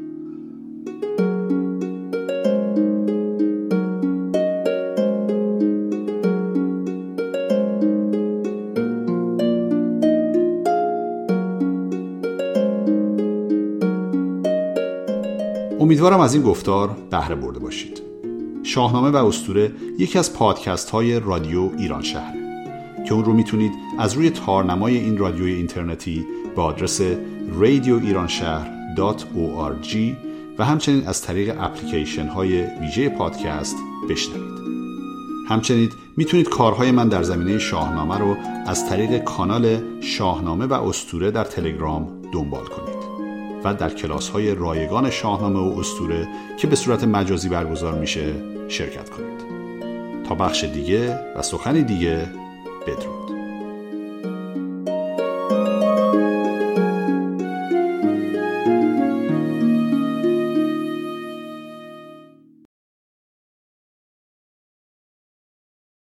امیدوارم از این گفتار بهره برده باشید. شاهنامه و اسطوره یکی از پادکست های رادیو ایران شهره که اون رو میتونید از روی تارنمای این رادیوی اینترنتی با آدرس radioiranshahr.org و همچنین از طریق اپلیکیشن های ویژه پادکست بشنوید. همچنین میتونید کارهای من در زمینه شاهنامه رو از طریق کانال شاهنامه و اسطوره در تلگرام دنبال کنید و در کلاس‌های رایگان شاهنامه و اسطوره که به صورت مجازی برگزار میشه شرکت کنید. تا بخش دیگه و سخنی دیگه، بدرود.